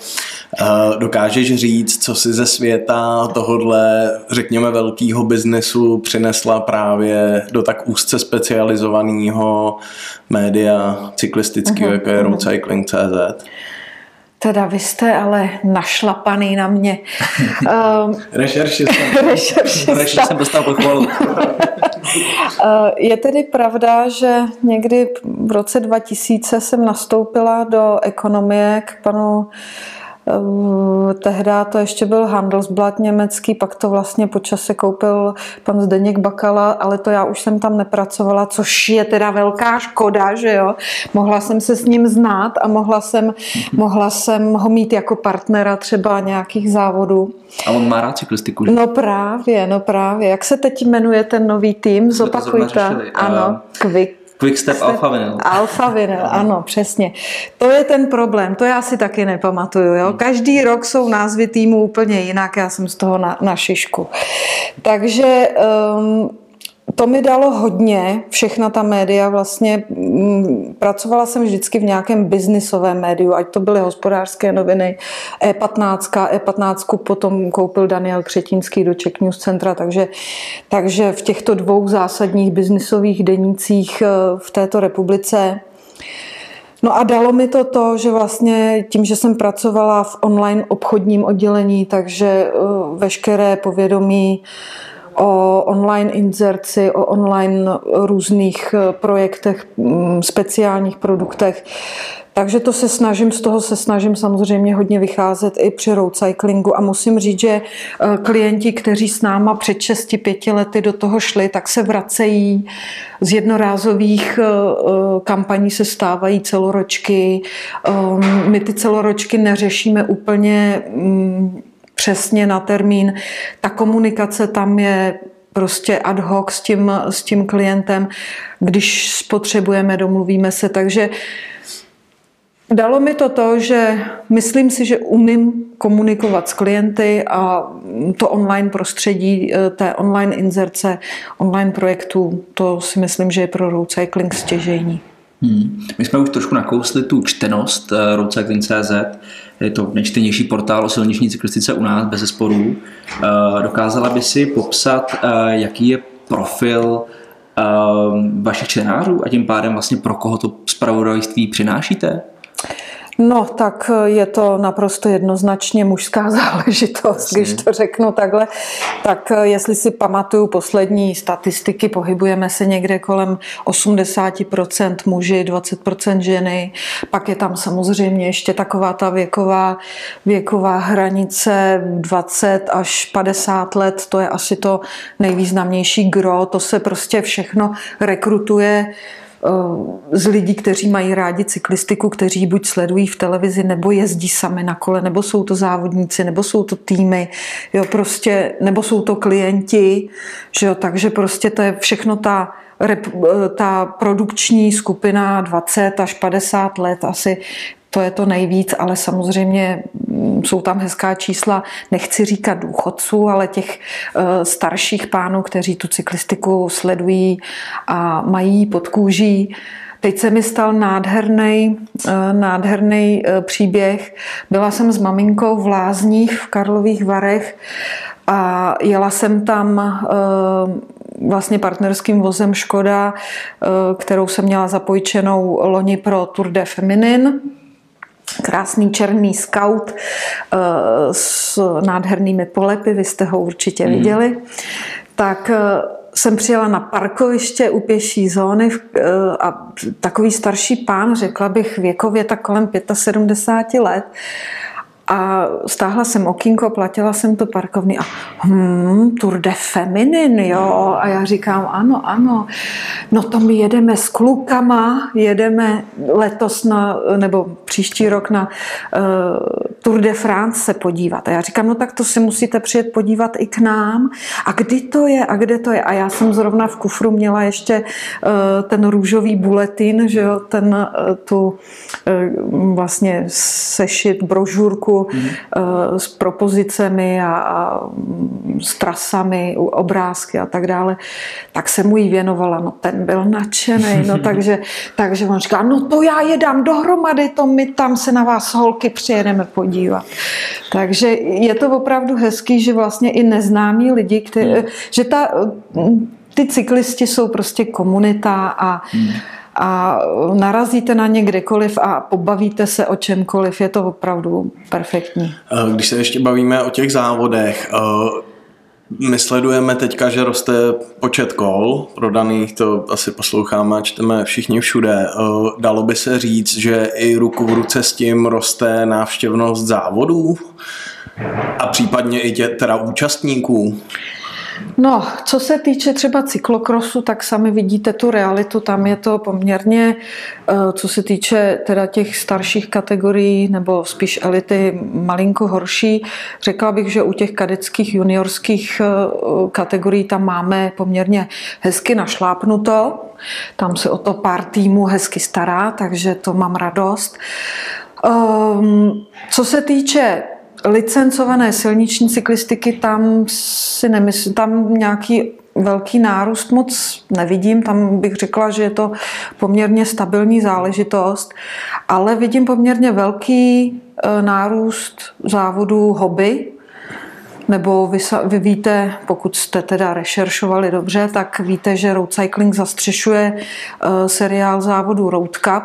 Uh, dokážeš říct, co si ze světa tohodle, řekněme, velkého biznesu přinesla právě do tak úzce specializovaného média cyklistického, jako je Roadcycling tečka cé zet? Teda vy jste ale našlapaný na mě. um, Rešerši jsem. Rešerši jsem dostal pochvalu. Je tedy pravda, že někdy v roce dva tisíce jsem nastoupila do Ekonomie k panu Tehdy to ještě byl Handelsblatt německý, pak to vlastně po čase koupil pan Zdeněk Bakala, ale to já už jsem tam nepracovala, což je teda velká škoda, že jo. Mohla jsem se s ním znát a mohla jsem, mohla jsem ho mít jako partnera třeba nějakých závodů. A on má rád cyklistiku, že? No právě, no právě. Jak se teď jmenuje ten nový tým? Zopakujte. Ano, Quick. Quick Step Alpha Vinyl. Alpha Vinyl, ano, přesně. To je ten problém, to já si taky nepamatuju. Jo? Každý rok jsou názvy týmů úplně jinak, já jsem z toho na, na šišku. Takže um, to mi dalo hodně, všechna ta média vlastně, m, pracovala jsem vždycky v nějakém biznisovém médiu, ať to byly Hospodářské noviny, E patnáct, E patnáct potom koupil Daniel Křetínský do Czech News centra, takže, takže v těchto dvou zásadních biznisových denících v této republice. No a dalo mi to to, že vlastně tím, že jsem pracovala v online obchodním oddělení, takže veškeré povědomí o online inzerci, o online různých projektech, speciálních produktech. Takže to se snažím, z toho se snažím samozřejmě hodně vycházet i při roadcyclingu a musím říct, že klienti, kteří s náma před šesti pěti lety do toho šli, tak se vracejí, z jednorázových kampaní se stávají celoročky. My ty celoročky neřešíme úplně přesně na termín. Ta komunikace tam je prostě ad hoc s tím, s tím klientem, když spotřebujeme, domluvíme se. Takže dalo mi to to, že myslím si, že umím komunikovat s klienty a to online prostředí, té online inzerce, online projektů, to si myslím, že je pro roadcycling stěžejní. Hmm. My jsme už trošku nakousli tu čtenost roadcycling tečka cé zet, je to nejčtenější portál o silniční cyklistice u nás, bez zesporu. Dokázala by si popsat, jaký je profil vašich čtenářů a tím pádem vlastně pro koho to zpravodajství přinášíte? No, tak je to naprosto jednoznačně mužská záležitost, když to řeknu takhle. Tak jestli si pamatuju poslední statistiky, pohybujeme se někde kolem osmdesát procent muži, dvacet procent ženy. Pak je tam samozřejmě ještě taková ta věková, věková hranice dvacet až padesát let, to je asi to nejvýznamnější gro, to se prostě všechno rekrutuje z lidí, kteří mají rádi cyklistiku, kteří buď sledují v televizi, nebo jezdí sami na kole, nebo jsou to závodníci, nebo jsou to týmy, jo, prostě, nebo jsou to klienti, že jo, takže prostě to je všechno ta, ta produkční skupina dvacet až padesát let asi. To je to nejvíc, ale samozřejmě jsou tam hezká čísla, nechci říkat důchodců, ale těch starších pánů, kteří tu cyklistiku sledují a mají pod kůží. Teď se mi stal nádherný, nádherný příběh. Byla jsem s maminkou v Lázních v Karlových Varech a jela jsem tam vlastně partnerským vozem Škoda, kterou jsem měla zapůjčenou loni pro Tour de Feminin. Krásný černý Scout s nádhernými polepy, vy jste ho určitě viděli. Mm. Tak jsem přijela na parkoviště u pěší zóny a takový starší pán, řekla bych věkově tak kolem sedmdesáti pěti let, a stáhla jsem okýnko, platila jsem to parkovný a hm, Tour de Feminin, jo. A já říkám, ano, ano. No to my jedeme s klukama, jedeme letos na, nebo příští rok na uh, Tour de France se podívat. A já říkám, no tak to si musíte přijet podívat i k nám. A kdy to je a kde to je? A já jsem zrovna v kufru měla ještě uh, ten růžový buletin, že jo, ten uh, tu uh, vlastně sešit, brožurku, Mm-hmm. s propozicemi a, a s trasami, obrázky a tak dále, tak se mu jí věnovala. No ten byl nadšenej, no takže, takže on říká, no to já je dám dohromady, to my tam se na vás holky přijedeme podívat. Takže je to opravdu hezký, že vlastně i neznámí lidi, kteří, mm. že ta, ty cyklisti jsou prostě komunita a mm. a narazíte na ně kdekoliv a pobavíte se o čemkoliv. Je to opravdu perfektní. Když se ještě bavíme o těch závodech, My sledujeme teďka, že roste počet kol prodaných, to asi posloucháme a čteme všichni všude. Dalo by se říct, že i ruku v ruce s tím roste návštěvnost závodů a případně i tě, teda účastníků? No, co se týče třeba cyklokrosu, tak sami vidíte tu realitu, tam je to poměrně, co se týče teda těch starších kategorií, nebo spíš elity, malinko horší. Řekla bych, že u těch kadeckých, juniorských kategorií tam máme poměrně hezky našlápnuto, tam se o to pár týmů hezky stará, takže to mám radost. Co se týče licencované silniční cyklistiky, tam si nemysl, tam nějaký velký nárůst moc nevidím, tam bych řekla, že je to poměrně stabilní záležitost, ale vidím poměrně velký nárůst závodů hobby, nebo vy, vy víte, pokud jste teda rešeršovali dobře, tak víte, že Roadcycling zastřešuje seriál závodů Road Cup,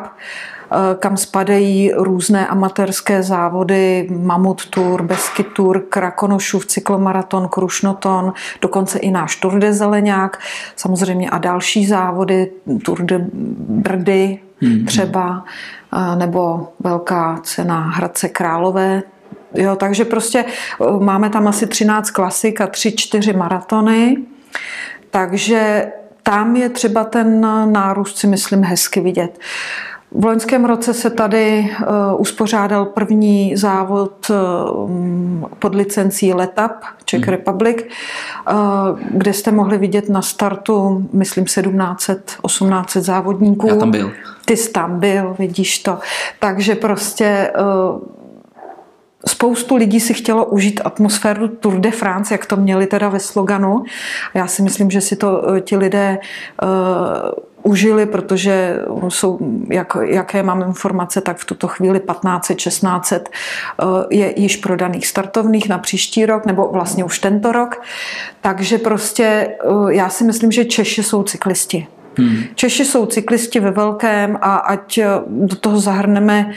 kam spadají různé amatérské závody, Mamut Tour, Beskyd Tour, Krakonošův cyklomaraton, Krušnoton, dokonce i náš Tour de Zeleňák, samozřejmě a další závody, Tour de Brdy třeba, nebo velká cena Hradce Králové. Jo, takže prostě máme tam asi třináct klasik a tři čtyři maratony, takže tam je třeba ten nárůst, si myslím, hezky vidět. V loňském roce se tady uh, uspořádal první závod uh, pod licencí Letup Czech hmm. Republic, uh, kde jste mohli vidět na startu, myslím, sedmnáct set osmnáct set závodníků. Já tam byl. Ty jsi tam byl, vidíš to. Takže prostě uh, spoustu lidí si chtělo užít atmosféru Tour de France, jak to měli teda ve sloganu. Já si myslím, že si to uh, ti lidé uh, užili, protože jsou, jak, jaké mám informace, tak v tuto chvíli patnáct set šestnáct set je již prodaných startovných na příští rok, nebo vlastně už tento rok. Takže prostě já si myslím, že Češi jsou cyklisti. Hmm. Češi jsou cyklisti ve velkém a ať do toho zahrneme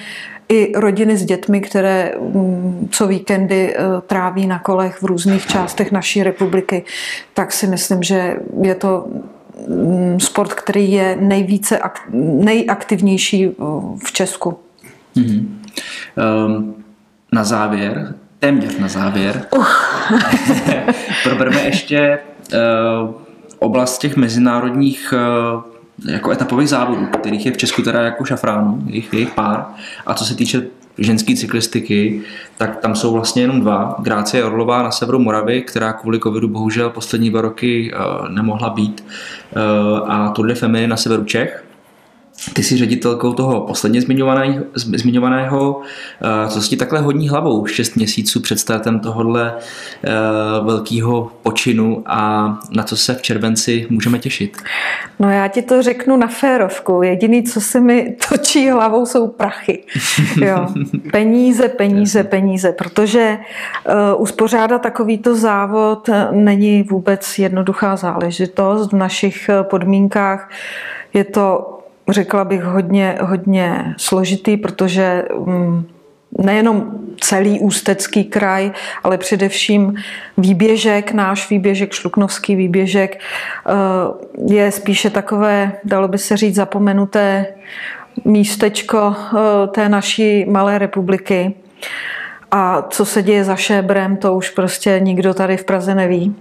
i rodiny s dětmi, které co víkendy tráví na kolech v různých částech naší republiky, tak si myslím, že je to sport, který je nejvíce nejaktivnější v Česku. Mm-hmm. Um, na závěr, téměř na závěr, uh. probereme ještě uh, oblast těch mezinárodních uh, jako etapových závodů, kterých je v Česku teda jako šafránu, jejich, jejich pár. A co se týče ženské cyklistiky, tak tam jsou vlastně jenom dva. Grácie Orlová na severu Moravy, která kvůli covidu bohužel poslední dva roky uh, nemohla být, uh, a Tour de Feminin na severu Čech. Ty jsi ředitelkou toho posledně zmiňovaného, zmiňovaného uh, co si takhle hodní hlavou šest měsíců před startem tohohle uh, velkého počinu a na co se v červenci můžeme těšit? No já ti to řeknu na férovku. Jediný, co se mi točí hlavou, jsou prachy. Jo. Peníze, peníze, peníze, protože uh, uspořádat takovýto závod není vůbec jednoduchá záležitost. V našich podmínkách je to, řekla bych, hodně, hodně složitý, protože nejenom celý Ústecký kraj, ale především výběžek, náš výběžek, Šluknovský výběžek, je spíše takové, dalo by se říct, zapomenuté místečko té naší malé republiky. A co se děje za Šébrem, to už prostě nikdo tady v Praze neví.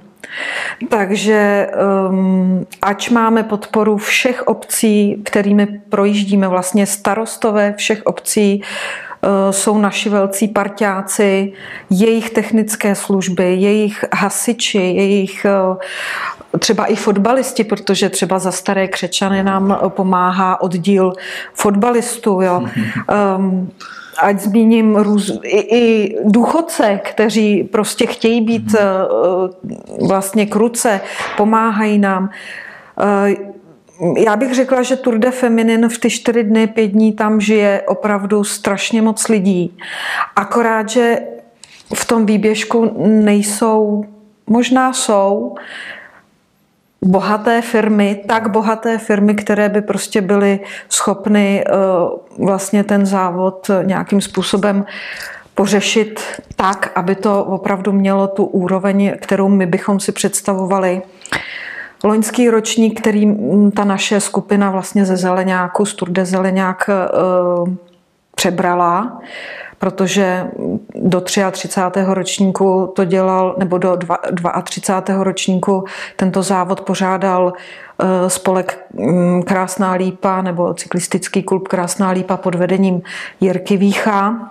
Takže um, ač máme podporu všech obcí, kterými projíždíme, vlastně starostové všech obcí, uh, jsou naši velcí parťáci, jejich technické služby, jejich hasiči, jejich uh, třeba i fotbalisti, protože třeba za Staré Křečany nám pomáhá oddíl fotbalistů, jo. Um, Ať zmíním růz, i, i důchodce, kteří prostě chtějí být uh, vlastně kruce, pomáhají nám. Uh, já bych řekla, že Tour de Feminin v ty čtyři dny, pět dní tam žije opravdu strašně moc lidí. Akorát, že v tom výběžku nejsou, možná jsou bohaté firmy, tak bohaté firmy, které by prostě byly schopny uh, vlastně ten závod nějakým způsobem pořešit tak, aby to opravdu mělo tu úroveň, kterou my bychom si představovali. Loňský ročník, který ta naše skupina vlastně ze Zeleňáku, z Tour de Zeleňák přebrala, protože do třiatřicátého ročníku to dělal, nebo do třiatřicátého ročníku tento závod pořádal spolek Krásná Lípa nebo cyklistický klub Krásná Lípa pod vedením Jirky Výcha.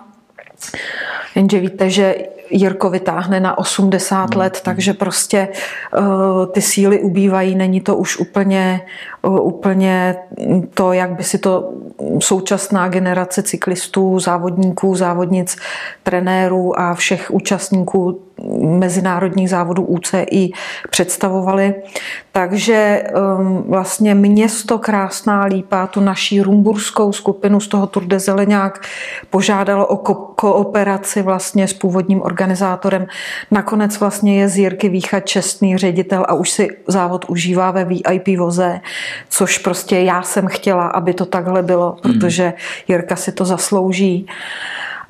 Jenže víte, že Jirko vytáhne na osmdesát let, takže prostě uh, ty síly ubývají, není to už úplně, uh, úplně to, jak by si to současná generace cyklistů, závodníků, závodnic, trenérů a všech účastníků mezinárodních závodů U C I představovali. Takže um, vlastně město Krásná Lípa, tu naší rumburskou skupinu z toho Tour de Zeleňák požádalo o ko- kooperaci vlastně s původním organizátorem. Nakonec vlastně je z Jirky Výcha čestný ředitel a už si závod užívá ve V I P voze, což prostě já jsem chtěla, aby to takhle bylo, mm. protože Jirka si to zaslouží.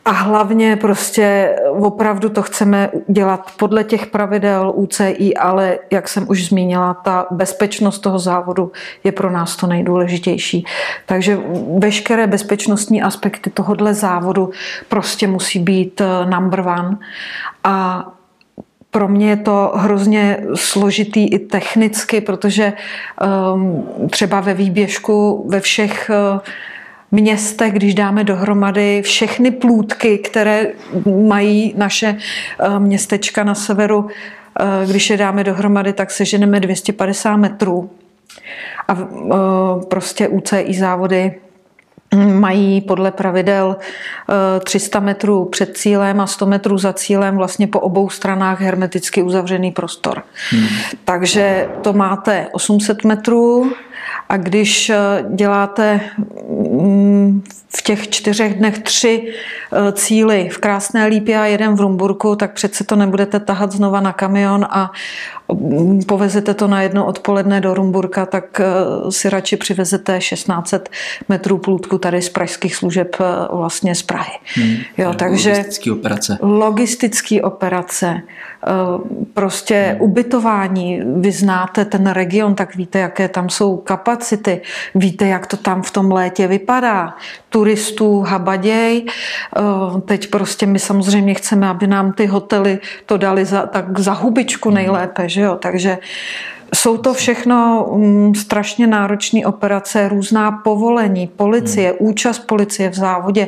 A hlavně prostě opravdu to chceme dělat podle těch pravidel U C I, ale jak jsem už zmínila, ta bezpečnost toho závodu je pro nás to nejdůležitější. Takže veškeré bezpečnostní aspekty tohodle závodu prostě musí být number one. A pro mě je to hrozně složitý i technicky, protože um, třeba ve výběžku, ve všech uh, městech, když dáme dohromady všechny plůdky, které mají naše městečka na severu, když je dáme dohromady, tak seženeme dvě stě padesát metrů. A prostě U C I závody mají podle pravidel tři sta metrů před cílem a sto metrů za cílem vlastně po obou stranách hermeticky uzavřený prostor. Hmm. Takže to máte osm set metrů a když děláte v těch čtyřech dnech tři cíly v Krásné Lípě a jeden v Rumburku, tak přece to nebudete tahat znova na kamion a povezete to na jedno odpoledne do Rumburka, tak si radši přivezete šestnáct set metrů plůdku tady z pražských služeb vlastně z Prahy. Hmm, jo, takže logistický operace. Logistický operace. Prostě hmm. ubytování. Vy znáte ten region, tak víte, jaké tam jsou kapacity. Víte, jak to tam v tom létě vypadá. Turistů habaděj. Teď prostě my samozřejmě chceme, aby nám ty hotely to dali za, tak za hubičku nejlépe, že jo. Takže jsou to všechno um, strašně náročné operace, různá povolení, policie, hmm. účast policie v závodě.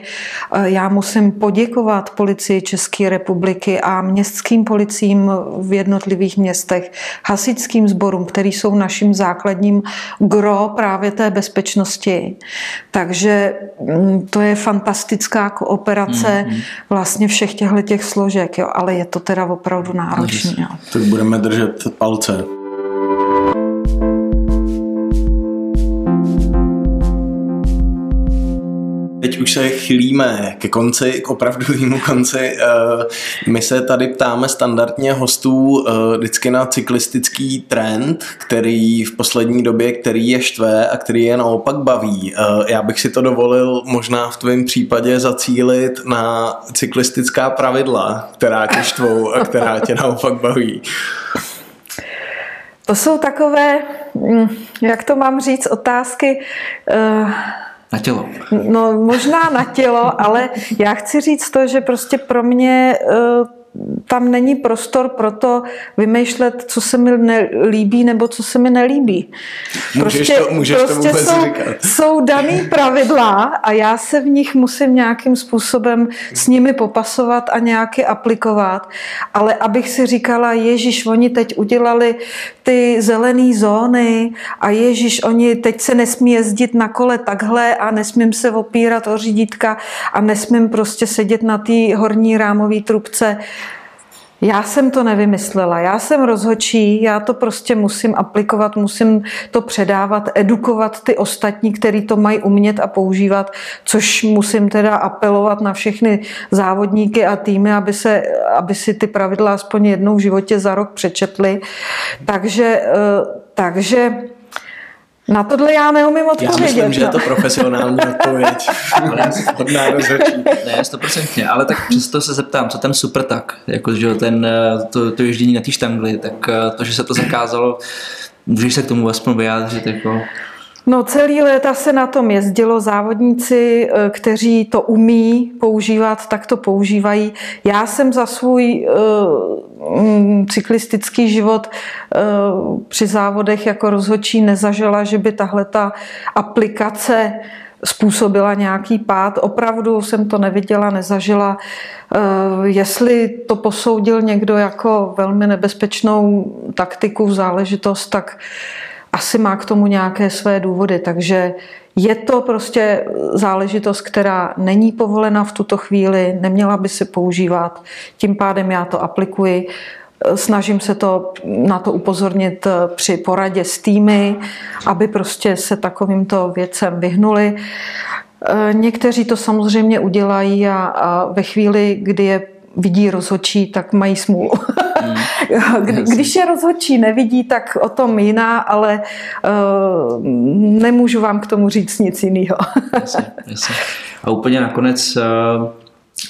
Já musím poděkovat policii České republiky a městským policím v jednotlivých městech, hasičským sborům, který jsou naším základním gro právě té bezpečnosti. Takže um, to je fantastická kooperace hmm. vlastně všech těchto těch složek, jo, ale je to teda opravdu náročné. Tak budeme držet palce. Teď už se chýlíme ke konci, k opravdovému konci. My se tady ptáme standardně hostů vždycky na cyklistický trend, který v poslední době, který je štve a který je naopak baví. Já bych si to dovolil možná v tvém případě zacílit na cyklistická pravidla, která tě štvou a která tě naopak baví. To jsou takové, jak to mám říct, otázky... Na tělo. No možná na tělo, ale já chci říct to, že prostě pro mě tam není prostor pro to vymýšlet, co se mi líbí nebo co se mi nelíbí. Můžeš prostě, to, můžeš prostě to vůbec jsou, říkat. Jsou daný pravidla a já se v nich musím nějakým způsobem s nimi popasovat a nějaké aplikovat, ale abych si říkala, ježiš, oni teď udělali ty zelené zóny a ježiš, oni teď se nesmí jezdit na kole takhle a nesmím se opírat o řídítka a nesmím prostě sedět na té horní rámové trubce. Já jsem to nevymyslela, já jsem rozhodčí, já to prostě musím aplikovat, musím to předávat, edukovat ty ostatní, který to mají umět a používat, což musím teda apelovat na všechny závodníky a týmy, aby, se, aby si ty pravidla aspoň jednou v životě za rok přečetli. Takže, takže Na tohle já neumím odpovědět. Já myslím, že no. je to profesionální odpověď. Hodná rozhodčí. Ne, stoprocentně, ale tak přesto se zeptám, co ten supertak, jako, že ten, to, to ježdění na té štangli, tak to, že se to zakázalo, můžeš se k tomu aspoň vyjádřit? Jako... No, celý léta se na tom jezdilo, závodníci, kteří to umí používat, tak to používají. Já jsem za svůj uh, cyklistický život uh, při závodech jako rozhodčí nezažila, že by tahleta aplikace způsobila nějaký pád. Opravdu jsem to neviděla, nezažila. Jestli to posoudil někdo jako velmi nebezpečnou taktiku, záležitost, tak asi má k tomu nějaké své důvody. Takže je to prostě záležitost, která není povolena v tuto chvíli, neměla by se používat. Tím pádem já to aplikuji. Snažím se to, na to upozornit při poradě s týmy, aby prostě se takovýmto věcem vyhnuli. Někteří to samozřejmě udělají a, a ve chvíli, kdy je vidí rozhodčí, tak mají smůlu. Když je rozhodčí nevidí, tak o tom jiná, ale uh, nemůžu vám k tomu říct nic jiného. A úplně nakonec, uh,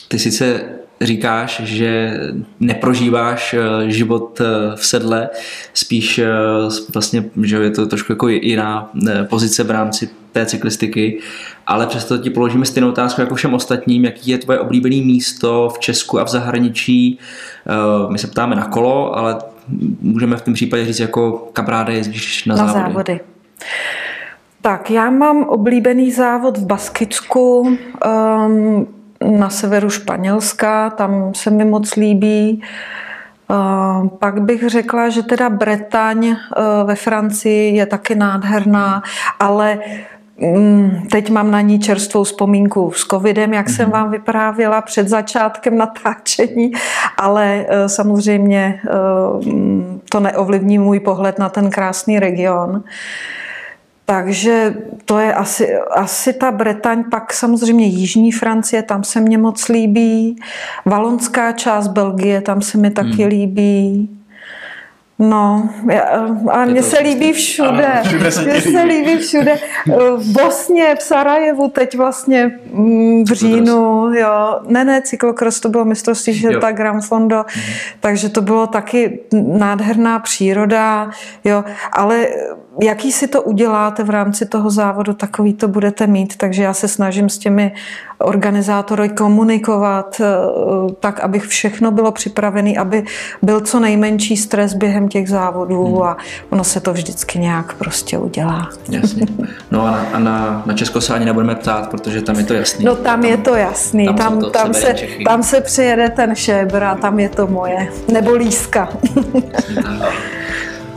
ty sice říkáš, že neprožíváš život v sedle, spíš vlastně, že je to trošku jako jiná pozice v rámci té cyklistiky, ale přesto ti položíme stejnou otázku jako všem ostatním, jaký je tvoje oblíbené místo v Česku a v zahraničí. My se ptáme na kolo, ale můžeme v tom případě říct, jako kam ráda jezdíš na, na závody. závody. Tak, já mám oblíbený závod v Baskicku, um, na severu Španělska, tam se mi moc líbí. Pak bych řekla, že teda Bretaň ve Francii je taky nádherná, ale teď mám na ní čerstvou vzpomínku s covidem, jak jsem vám vyprávěla před začátkem natáčení, ale samozřejmě to neovlivní můj pohled na ten krásný region. Takže to je asi, asi ta Bretaň, pak samozřejmě jižní Francie, tam se mně moc líbí. Valonská část Belgie, tam se mi taky hmm. líbí. No, a mně se líbí všude. Mně se líbí všude. V Bosně, v Sarajevu, teď vlastně v říjnu. Jo. Ne, ne, cyklokros, to bylo mistrovství světa Gran Fondo, mhm. takže to bylo taky nádherná příroda. Jo. Ale jaký si to uděláte v rámci toho závodu, takový to budete mít. Takže já se snažím s těmi organizátory komunikovat tak, aby všechno bylo připravené, aby byl co nejmenší stres během těch závodů hmm. a ono se to vždycky nějak prostě udělá. Jasně. No a na, a na, na Česko se ani nebudeme ptát, protože tam je to jasný. No tam, tam je to jasný. Tam, tam, to tam, se, tam se přijede ten Šebr a tam je to moje. Nebo Líska. Jasně, tak.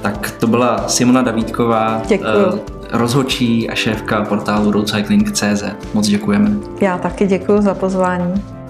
Tak to byla Simona Davídková, děkuju. Rozhodčí a šéfka portálu roadcycling tečka cé zet. Moc děkujeme. Já taky děkuju za pozvání.